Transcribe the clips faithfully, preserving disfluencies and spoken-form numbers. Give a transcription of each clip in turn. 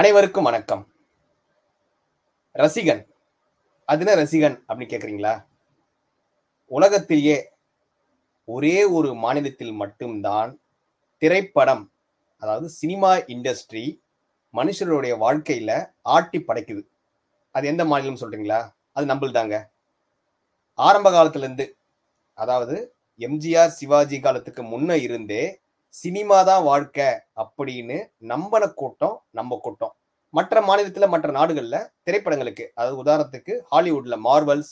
அனைவருக்கும் வணக்கம். ரசிகன் அதுன ரசிகன் அப்படின்னு கேட்குறீங்களா? உலகத்திலேயே ஒரே ஒரு மாநிலத்தில் மட்டும்தான் திரைப்படம், அதாவது சினிமா இண்டஸ்ட்ரி மனுஷருடைய வாழ்க்கையில் ஆட்டி படைக்குது. அது எந்த மாநிலம் சொல்கிறீங்களா? அது நம்மள்தாங்க. ஆரம்ப காலத்துலேருந்து, அதாவது எம்ஜிஆர் சிவாஜி காலத்துக்கு முன்னே இருந்தே சினிமா தான் வாழ்க்கை அப்படின்னு நம்பன கூட்டம் நம்ம கூட்டம். மற்ற மாநிலத்தில், மற்ற நாடுகளில் திரைப்படங்களுக்கு, அதாவது உதாரணத்துக்கு ஹாலிவுட்டில் மார்வல்ஸ்,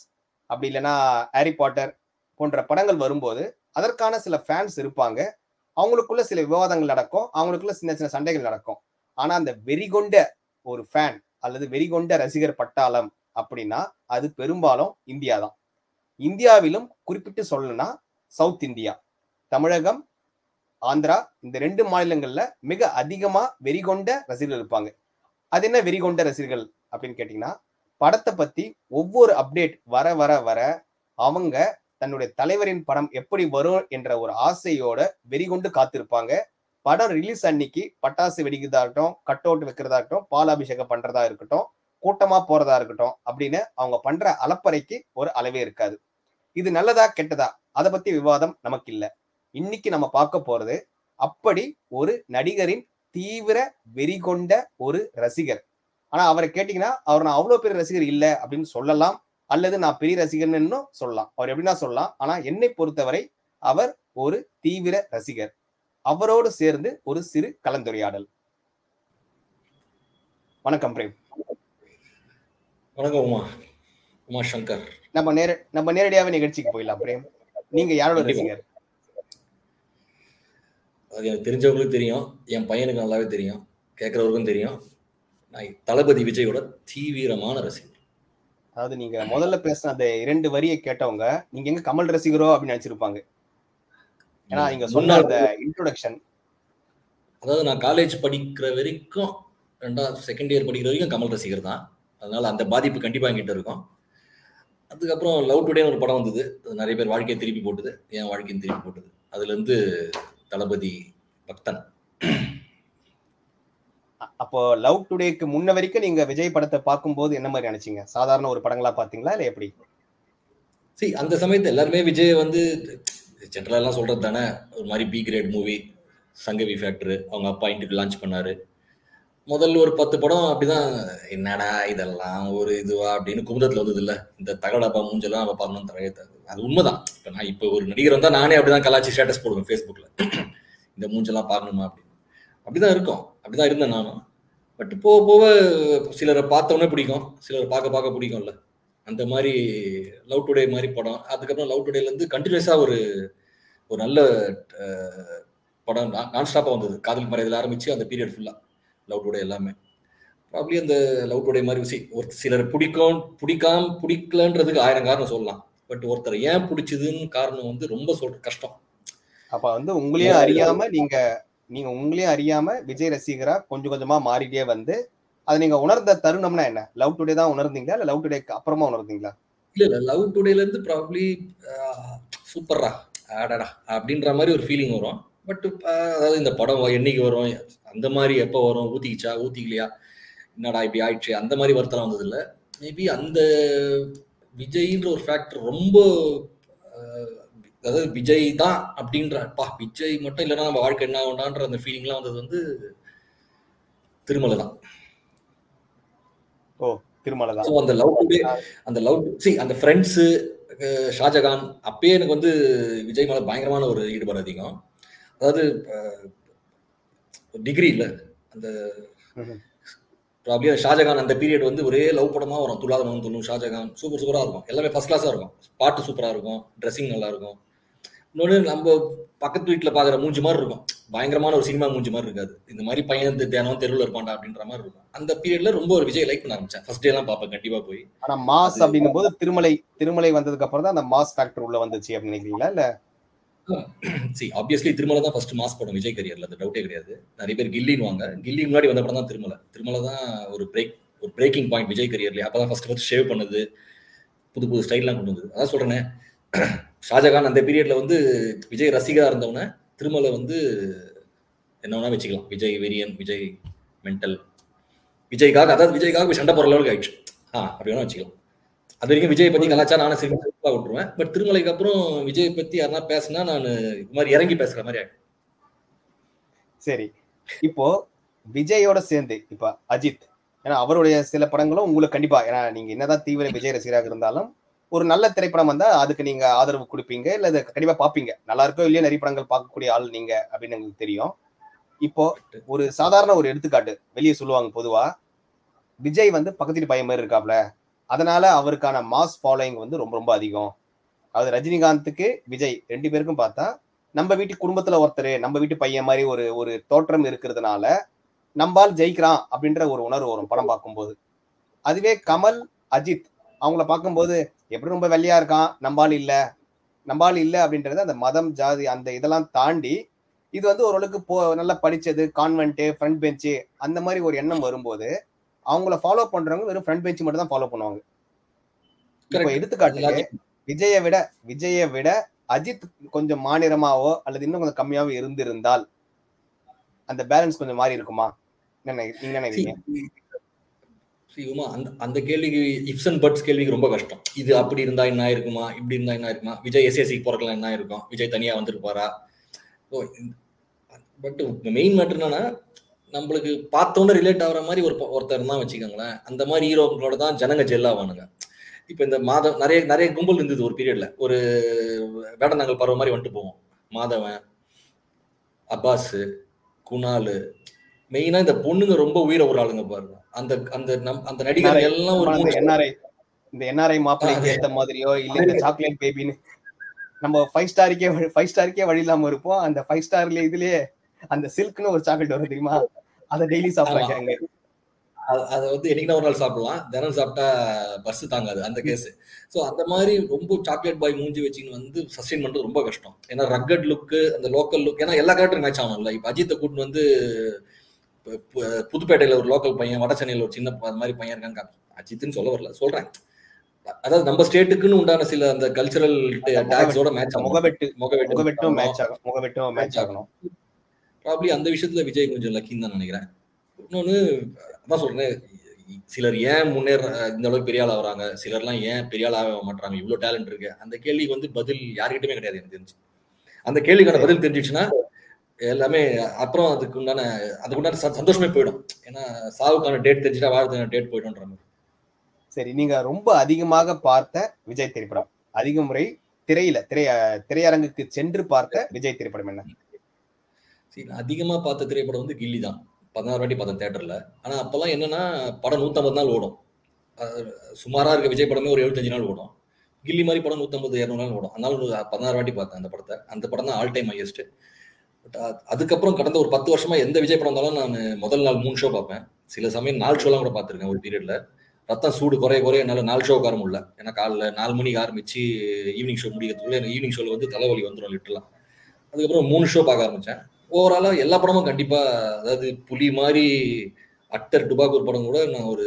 அப்படி இல்லைன்னா ஹாரி பாட்டர் போன்ற படங்கள் வரும்போது அதற்கான சில ஃபேன்ஸ் இருப்பாங்க. அவங்களுக்குள்ள சில விவாதங்கள் நடக்கும், அவங்களுக்குள்ள சின்ன சின்ன சண்டைகள் நடக்கும். ஆனால் அந்த வெறிகொண்ட ஒரு ஃபேன் அல்லது வெறிகொண்ட ரசிகர் பட்டாளம் அப்படின்னா அது பெரும்பாலும் இந்தியா தான். இந்தியாவிலும் குறிப்பிட்டு சொல்லணும்னா சவுத் இந்தியா, தமிழகம், ஆந்திரா, இந்த ரெண்டு மாநிலங்கள்ல மிக அதிகமா வெறிகொண்ட ரசிகர்கள் இருப்பாங்க. அது என்ன வெறிகொண்ட ரசிகர்கள் அப்படின்னு கேட்டீங்கன்னா, படத்தை பத்தி ஒவ்வொரு அப்டேட் வர வர வர அவங்க தன்னுடைய தலைவரின் படம் எப்படி வரும் என்ற ஒரு ஆசையோட வெறிகொண்டு காத்திருப்பாங்க. படம் ரிலீஸ் அன்னைக்கு பட்டாசு வெடிக்கிறதாகட்டும், கட் அவுட் வைக்கிறதாகட்டும், பாலாபிஷேகம் பண்றதா இருக்கட்டும், கூட்டமா போறதா இருக்கட்டும் அப்படின்னு அவங்க பண்ற அலப்பறைக்கு ஒரு அளவே இருக்காது. இது நல்லதா கெட்டதா அதை பத்தி விவாதம் நமக்கு இல்லை. இன்னைக்கு நம்ம பார்க்க போறது அப்படி ஒரு நடிகரின் தீவிர வெறி கொண்ட ஒரு ரசிகர். ஆனா அவரை கேட்டீங்கன்னா, அவர் நான் அவ்வளோ பெரிய ரசிகர் இல்லை அப்படின்னு சொல்லலாம், அல்லது நான் பெரிய ரசிகர்னு சொல்லலாம், அவர் எப்படின்னா சொல்லலாம். ஆனா என்னை பொறுத்தவரை அவர் ஒரு தீவிர ரசிகர். அவரோடு சேர்ந்து ஒரு சிறு கலந்துரையாடல். வணக்கம் பிரேம். வணக்கம் உமா உமா சங்கர். நம்ம நேர நம்ம நேரடியாவே நிகழ்ச்சிக்கு போயிடலாம். பிரேம், நீங்க யாரோட ரசிகர்? அது எனக்கு தெரிஞ்சவங்களுக்கும் தெரியும், என் பையனுக்கு நல்லாவே தெரியும், கேட்குறவருக்கும் தெரியும். நான் தளபதி விஜயோட தீவிரமான ரசிகர். அதாவது நீங்க முதல்ல பேசின அந்த இரண்டு வரியை கேட்டவங்க நீங்க எங்க கமல் ரசிகரோ அப்படின்னு நினைச்சிருப்பாங்க. ஏன்னா நீங்க சொன்ன அந்த இன்ட்ரோடக்ஷன், அதாவது நான் காலேஜ் படிக்கிற வரைக்கும், ரெண்டாவது செகண்ட் இயர் படிக்கிற வரைக்கும் கமல் ரசிகர் தான். அதனால அந்த பாதிப்பு கண்டிப்பாக என்கிட்ட இருக்கும். அதுக்கப்புறம் லவ் டுடேன்னு ஒரு படம் வந்தது, அது நிறைய பேர் வாழ்க்கையை திருப்பி போட்டுது, என் வாழ்க்கையும் திருப்பி போட்டுது. அதுலேருந்து தளபதி பக்தன். அப்போ லவ் டுடேக்கு முன்ன வரைக்கும் நீங்க விஜய் படத்தை பார்க்கும்போது என்ன மாதிரி நினைச்சீங்க? சாதாரண ஒரு படங்களா பாத்தீங்களா இல்ல எப்படி? சரி, அந்த சமயத்துல எல்லாருமே விஜய் வந்து ஜென்ரலா எல்லாம் சொல்றது தானே, ஒரு மாதிரி B grade movie, Sangavi factor, அவங்க அப்பா இன்ட்ருக்கு லான்ச் பண்ணாரு. முதல்ல ஒரு பத்து படம் அப்படிதான், என்னடா இதெல்லாம் ஒரு இதுவா அப்படின்னு குமுதத்துல வந்தது இல்ல, இந்த தகடாப்பா மூஞ்செல்லாம் அவ பண்ணணும்னு தரையத்தை. அது உண்மைதான். இப்போ நான் இப்போ ஒரு நடிகர் வந்தால் நானே அப்படிதான் கலாச்சி ஸ்டேட்டஸ் போடுவேன் ஃபேஸ்புக்கில், இந்த மூஞ்செல்லாம் பார்க்கணுமா அப்படின்னு. அப்படிதான் இருக்கும், அப்படிதான் இருந்தேன் நானும். பட் போக போக சிலரை பார்த்தோன்னே பிடிக்கும், சிலரை பார்க்க பார்க்க பிடிக்கும்ல. அந்த மாதிரி லவ் டுடே மாதிரி படம். அதுக்கப்புறம் லவ் டுடேலேருந்து கண்டினியூஸாக ஒரு ஒரு நல்ல படம் நான் ஸ்டாப்பாக வந்தது. காதல் மறையதில் ஆரம்பித்து அந்த பீரியட் ஃபுல்லாக லவ் டுடே எல்லாமே ப்ராப்ளி அந்த லவ் டுடே மாதிரி விஷயம். ஒரு சிலர் பிடிக்கும், பிடிக்காம பிடிக்கலன்றதுக்கு ஆயிரம் காரணம் சொல்லலாம். பட் ஒருத்தர் ஏன் பிடிச்சதுன்னு காரணம் வந்து ரொம்ப சொல்ற கஷ்டம். அப்ப வந்து உங்களையும் அறியாம நீங்க நீங்க உங்களையும் அறியாம விஜய் ரசிகரா கொஞ்சம் கொஞ்சமா மாறிட்டே வந்து அதை நீங்க உணர்ந்த தருணம்னா என்ன? லவ் டுடே தான் உணர்ந்தீங்களா இல்ல லவ் டுடேக்கு அப்புறமா உணர்ந்தீங்களா? இல்ல இல்ல லவ் டுடேல இருந்து ப்ராப்ளி சூப்பர்ரா ஆடாடா அப்படின்ற மாதிரி ஒரு ஃபீலிங் வரும். பட் அதாவது இந்த படம் என்னைக்கு வரும், அந்த மாதிரி எப்போ வரும், ஊத்திக்கிச்சா ஊத்திக்கலையா, என்னடா இப்படி ஆயிடுச்சு, அந்த மாதிரி வருத்தலாம் வந்தது இல்லை. மேபி அந்த விஜய்ன்ற ஒரு ஃபேக்டர் ரொம்ப, அதாவது விஜய் தான் அப்படின்றப்பா, விஜய் மட்டும் இல்லைன்னா நம்ம வாழ்க்கை என்ன ஆகுண்டான்ற அந்த ஃபீலிங்லாம் வந்தது வந்து திருமலை தான். ஓ, திருமலை தான். ஸோ அந்த லவ் டுடே, அந்த லவ் சி அந்த ஃப்ரெண்ட்ஸு, ஷாஜகான், அப்பயே எனக்கு வந்து விஜய் மேலே பயங்கரமான ஒரு ஈடுபாடு அதிகம். அதாவது டிகிரி இல்லை, அந்த அப்படியே ஷாஜகான் அந்த பீரியட் வந்து ஒரே லவ் படமாக வரும். துலாதமன் துளு ஷாஜகான் சூப்பர் சூப்பராக இருக்கும், எல்லாமே ஃபர்ஸ்ட் கிளாஸாக இருக்கும், பாட்டு சூப்பராக இருக்கும், ட்ரெஸ்ஸிங் நல்லாயிருக்கும். இன்னொன்று நம்ம பக்கத்து வீட்டில் பார்க்குற மூஞ்சி மாதிரி இருக்கும், பயங்கரமான ஒரு சினிமா மூஞ்சி மாதிரி இருக்காது. இந்த மாதிரி பையன் தினம் தெருவில் இருப்பான்டா அப்படின்ற மாதிரி இருக்கும். அந்த பீரியடில் ரொம்ப ஒரு விஜய் லைக் பண்ண ஆரம்பிச்சேன். ஃபர்ஸ்ட் டேலாம் பார்ப்பேன் கண்டிப்பாக போய். ஆனால் மாஸ் அப்படிங்கும் போது திருமலை திருமலை வந்ததுக்கு அப்புறம் தான் அந்த மாஸ் ஃபேக்டர் உள்ளே வந்துச்சு அப்படின்னு நினைக்கிறீங்களா? இல்லை சி ஆப்வியஸ்லி திருமலை தான் ஃபர்ஸ்ட் மாஸ் படம் விஜய் கரியரில், அந்த டவுட்டே கிடையாது. நிறைய பேர் கில்லின்னு வாங்க, கில்லி முன்னாடி வந்த படம் தான் திருமலை. திருமலை தான் ஒரு பிரேக் ஒரு பிரேக்கிங் பாயிண்ட் விஜய் கரியர்லேயே. அப்போ தான் ஃபர்ஸ்ட் ஃபர்ஸ்ட் ஷேவ் பண்ணது, புது புது ஸ்டைல்லாம் கொண்டு வந்தது. அதான் சொல்கிறேன், ஷாஜகான் அந்த பீரியடில் வந்து விஜய் ரசிகராக இருந்தவொன்னே திருமலை வந்து என்ன வேணா வச்சுக்கலாம், விஜய் வெரியன், விஜய் மென்டல், விஜய்க்காக, அதாவது விஜய்க்காக சண்டை போடுற அளவுக்கு ஆயிடுச்சு. ஆ அப்படி வேணா வச்சுக்கலாம். அது வரைக்கும் விஜய் பற்றி கலாச்சா நானும் சிம்பிளாக விட்டுருவேன். பட் திருமலைக்கு அப்புறம் விஜய் பற்றி யாருன்னா பேசுனா நான் இது மாதிரி இறங்கி பேசுகிற மாதிரி ஆகிடும். சரி, இப்போ விஜயோட சேர்ந்து இப்போ அஜித், ஏன்னா அவருடைய சில படங்களும் உங்களுக்கு கண்டிப்பாக, ஏன்னா நீங்கள் என்னதான் தீவிர விஜய் ரசிகராக இருந்தாலும் ஒரு நல்ல திரைப்படம் வந்தால் அதுக்கு நீங்கள் ஆதரவு கொடுப்பீங்க, இல்லை அதை கண்டிப்பாக பார்ப்பீங்க. நல்லா இருக்கோ இல்லையோ நிறைய படங்கள் பார்க்கக்கூடிய ஆள் நீங்கள் அப்படின்னு எங்களுக்கு தெரியும். இப்போ ஒரு சாதாரண ஒரு எடுத்துக்காட்டு வெளியே சொல்லுவாங்க பொதுவாக, விஜய் வந்து பக்கத்துட்டு பையன் மாதிரி இருக்காப்ல, அதனால அவருக்கான மாஸ் ஃபாலோயிங் வந்து ரொம்ப ரொம்ப அதிகம். அதாவது ரஜினிகாந்துக்கு விஜய் ரெண்டு பேருக்கும் பார்த்தா நம்ம வீட்டு குடும்பத்தில் ஒருத்தர் நம்ம வீட்டு பையன் மாதிரி ஒரு ஒரு தோற்றம் இருக்கிறதுனால நம்மால் ஜெயிக்கிறான் அப்படின்ற ஒரு உணர்வு வரும் படம் பார்க்கும்போது. அதுவே கமல் அஜித் அவங்கள பார்க்கும்போது எப்படி ரொம்ப வெள்ளையா இருக்கான், நம்மால் இல்லை நம்மால் இல்லை அப்படின்றது அந்த மதம் ஜாதி அந்த இதெல்லாம் தாண்டி இது வந்து ஓரளவுக்கு போ நல்லா படித்தது கான்வென்ட்டு ஃப்ரண்ட் பெஞ்சு அந்த மாதிரி ஒரு எண்ணம் வரும்போது அவங்கள ஃபாலோ பண்றவங்க வெறும் ஃப்ரண்ட் பெஞ்சு மட்டும் தான் ஃபாலோ பண்ணுவாங்க. இப்போ எடுத்துக்காட்டு விஜயை விட விஜயை விட அஜித் கொஞ்சம் மாநிலமாவோ அல்லது இன்னும் கொஞ்சம் கம்மியாவோ இருந்திருந்தால் அந்த பேலன்ஸ் கொஞ்சம் மாறி இருக்குமா? நீங்க நினைக்கிறீங்க? சிவமா அந்த அந்த கேள்விக்கு இப்ஸ் அண்ட் பட்ஸ் கேள்விக்கு ரொம்ப கஷ்டம். இது அப்படி இருந்தா என்ன இருக்குமா, இப்படி இருந்தா என்ன இருக்குமா, விஜய் எஸ்எஸ்சிக்கு போறக்கலாம் என்ன இருக்கும், விஜய் தனியா வந்துருப்பாரா? பட் மெயின் மேட்டர் என்னன்னா நம்மளுக்கு பார்த்தோன்னு ரிலேட் ஆகிற மாதிரி ஒரு ஒருத்தர் தான் வச்சுக்கோங்களேன். அந்த மாதிரி ஹீரோக்களோட தான் ஜனங்க ஜெல்லாவானுங்க. இப்போ இந்த மாதம் நிறைய நிறைய கும்பல் இருந்தது ஒரு பீரியடில், ஒரு வேடநாங்கல் பருவ மாதிரி வந்துட்டு போவோம். மாதவன், அப்பாஸு, குணாலு, மெயினாக இந்த பொண்ணுங்க ரொம்ப உயிரை ஒரு ஆளுங்க பாருங்க. அந்த அந்த நம் அந்த நடிகர்கள் எல்லாம் ஒரு என்ஆர்ஐ இந்த என்ஆர்ஐ மாப்பிள்ளைக்கு ஏற்ற மாதிரியோ இல்லை இந்த சாக்லேட் பேபின்னு நம்ம ஃபைவ் ஸ்டாருக்கே ஃபைவ் ஸ்டாருக்கே வழி இல்லாமல் இருப்போம். அந்த ஃபைவ் ஸ்டார்ல இதுலேயே அந்த சில்க்னு ஒரு சாக்லேட் வரும் தெரியுமா, அதை டெய்லி சாப்பிடுறாங்க. அதை வந்து என்னைக்குன்னா ஒரு நாள் சாப்பிடலாம், தினம் சாப்பிட்டா பஸ் தாங்காது அந்த கேஸ். ஸோ அந்த மாதிரி ரொம்ப சாக்லேட் பாய் மூஞ்சி வச்சுன்னு வந்து சஸ்டெயின் பண்ணுறது ரொம்ப கஷ்டம். ஏன்னா ரக்கட் லுக்கு அந்த லோக்கல் லுக் ஏன்னா எல்லா கேரக்டரும் மேட்ச் ஆகணும்ல. இப்போ அஜித்தை கூட்டு வந்து புதுப்பேட்டையில் ஒரு லோக்கல் பையன், வட சென்னையில் ஒரு சின்ன அது மாதிரி பையன் இருக்காங்க. அஜித்துன்னு சொல்ல வரல, சொல்கிறேன், அதாவது நம்ம ஸ்டேட்டுக்குன்னு உண்டான சில அந்த கல்ச்சரல் டேக்ஸோட மேட்ச் ஆகும். முகவெட்டு முகவெட்டும் மேட்ச் ஆகும் முகவெட்டும் மேட்ச் ஆகணும். ப்ராப்ளி அந்த விஷயத்தில் விஜய் கொஞ்சம் லக்கின்னு தான் நினைக்கிறேன். இன்னொன்று அதான் சொல்கிறேன், சிலர் ஏன் முன்னேற இந்த அளவுக்கு பெரிய ஆள் ஆகிறாங்க, சிலர்லாம் ஏன் பெரிய ஆள் ஆக மாட்டாங்க, இவ்வளோ டேலண்ட் இருக்கு, அந்த கேள்விக்கு வந்து பதில் யார்கிட்டயுமே கிடையாது எனக்கு தெரிஞ்சு. அந்த கேள்விக்கான பதில் தெரிஞ்சிச்சுன்னா எல்லாமே அப்புறம் அதுக்கு உண்டான அதுக்கு உண்டான சந்தோஷமே போயிடும். ஏன்னா சாவுக்கான டேட் தெரிஞ்சுட்டா வாழ்த்துக்கான டேட் போய்டும்ன்ற மாதிரி. சரி, நீங்கள் ரொம்ப அதிகமாக பார்த்த விஜய் திரைப்படம், அதிக முறை திரையில திரைய திரையரங்குக்கு சென்று பார்த்த விஜய் திரைப்படம் என்ன? சரி, நான் அதிகமாக பார்த்த திரைப்படம் வந்து கில்லி தான். பதினாறு வாட்டி பார்த்தேன் தேட்டரில். ஆனால் அப்போல்லாம் என்னென்னா படம் நூற்றம்பது நாள் ஓடும். சுமாராக இருக்க விஜய் படமே ஒரு எழுபத்தஞ்சு நாள் ஓடும். கில்லி மாதிரி படம் நூற்றம்பது இரநூறு நாள் ஓடும். அதனால பதினாறு வாட்டி பார்த்தேன் அந்த படத்தை. அந்த படம் தான் ஆல் டைம் ஹையஸ்ட்டு. பட் அதுக்கப்புறம் கடந்த ஒரு பத்து வருஷமாக எந்த விஜய் படம் இருந்தாலும் நான் முதல் நாள் மூணு ஷோ பார்ப்பேன். சில சமயம் நாலு ஷோலாம் கூட பார்த்துருக்கேன் ஒரு பீரியடில். ரத்தம் சூடு குறைய குறைய என்னால் நாலு ஷோ உட்கார முடியல. ஏன்னா காலைல நாலு மணிக்கு ஆரம்பித்து ஈவினிங் ஷோ முடிக்கிறதுக்குள்ளே எனக்கு ஈவினிங் ஷோவில் வந்து தலைவலி வந்துடும் லிட்டலாம். அதுக்கப்புறம் மூணு ஷோ பார்க்க ஆரம்பித்தேன். ஓவராலாக எல்லா படமும் கண்டிப்பாக, அதாவது புலி மாதிரி அக்டர் டுபாக்கூர் படம் கூட நான் ஒரு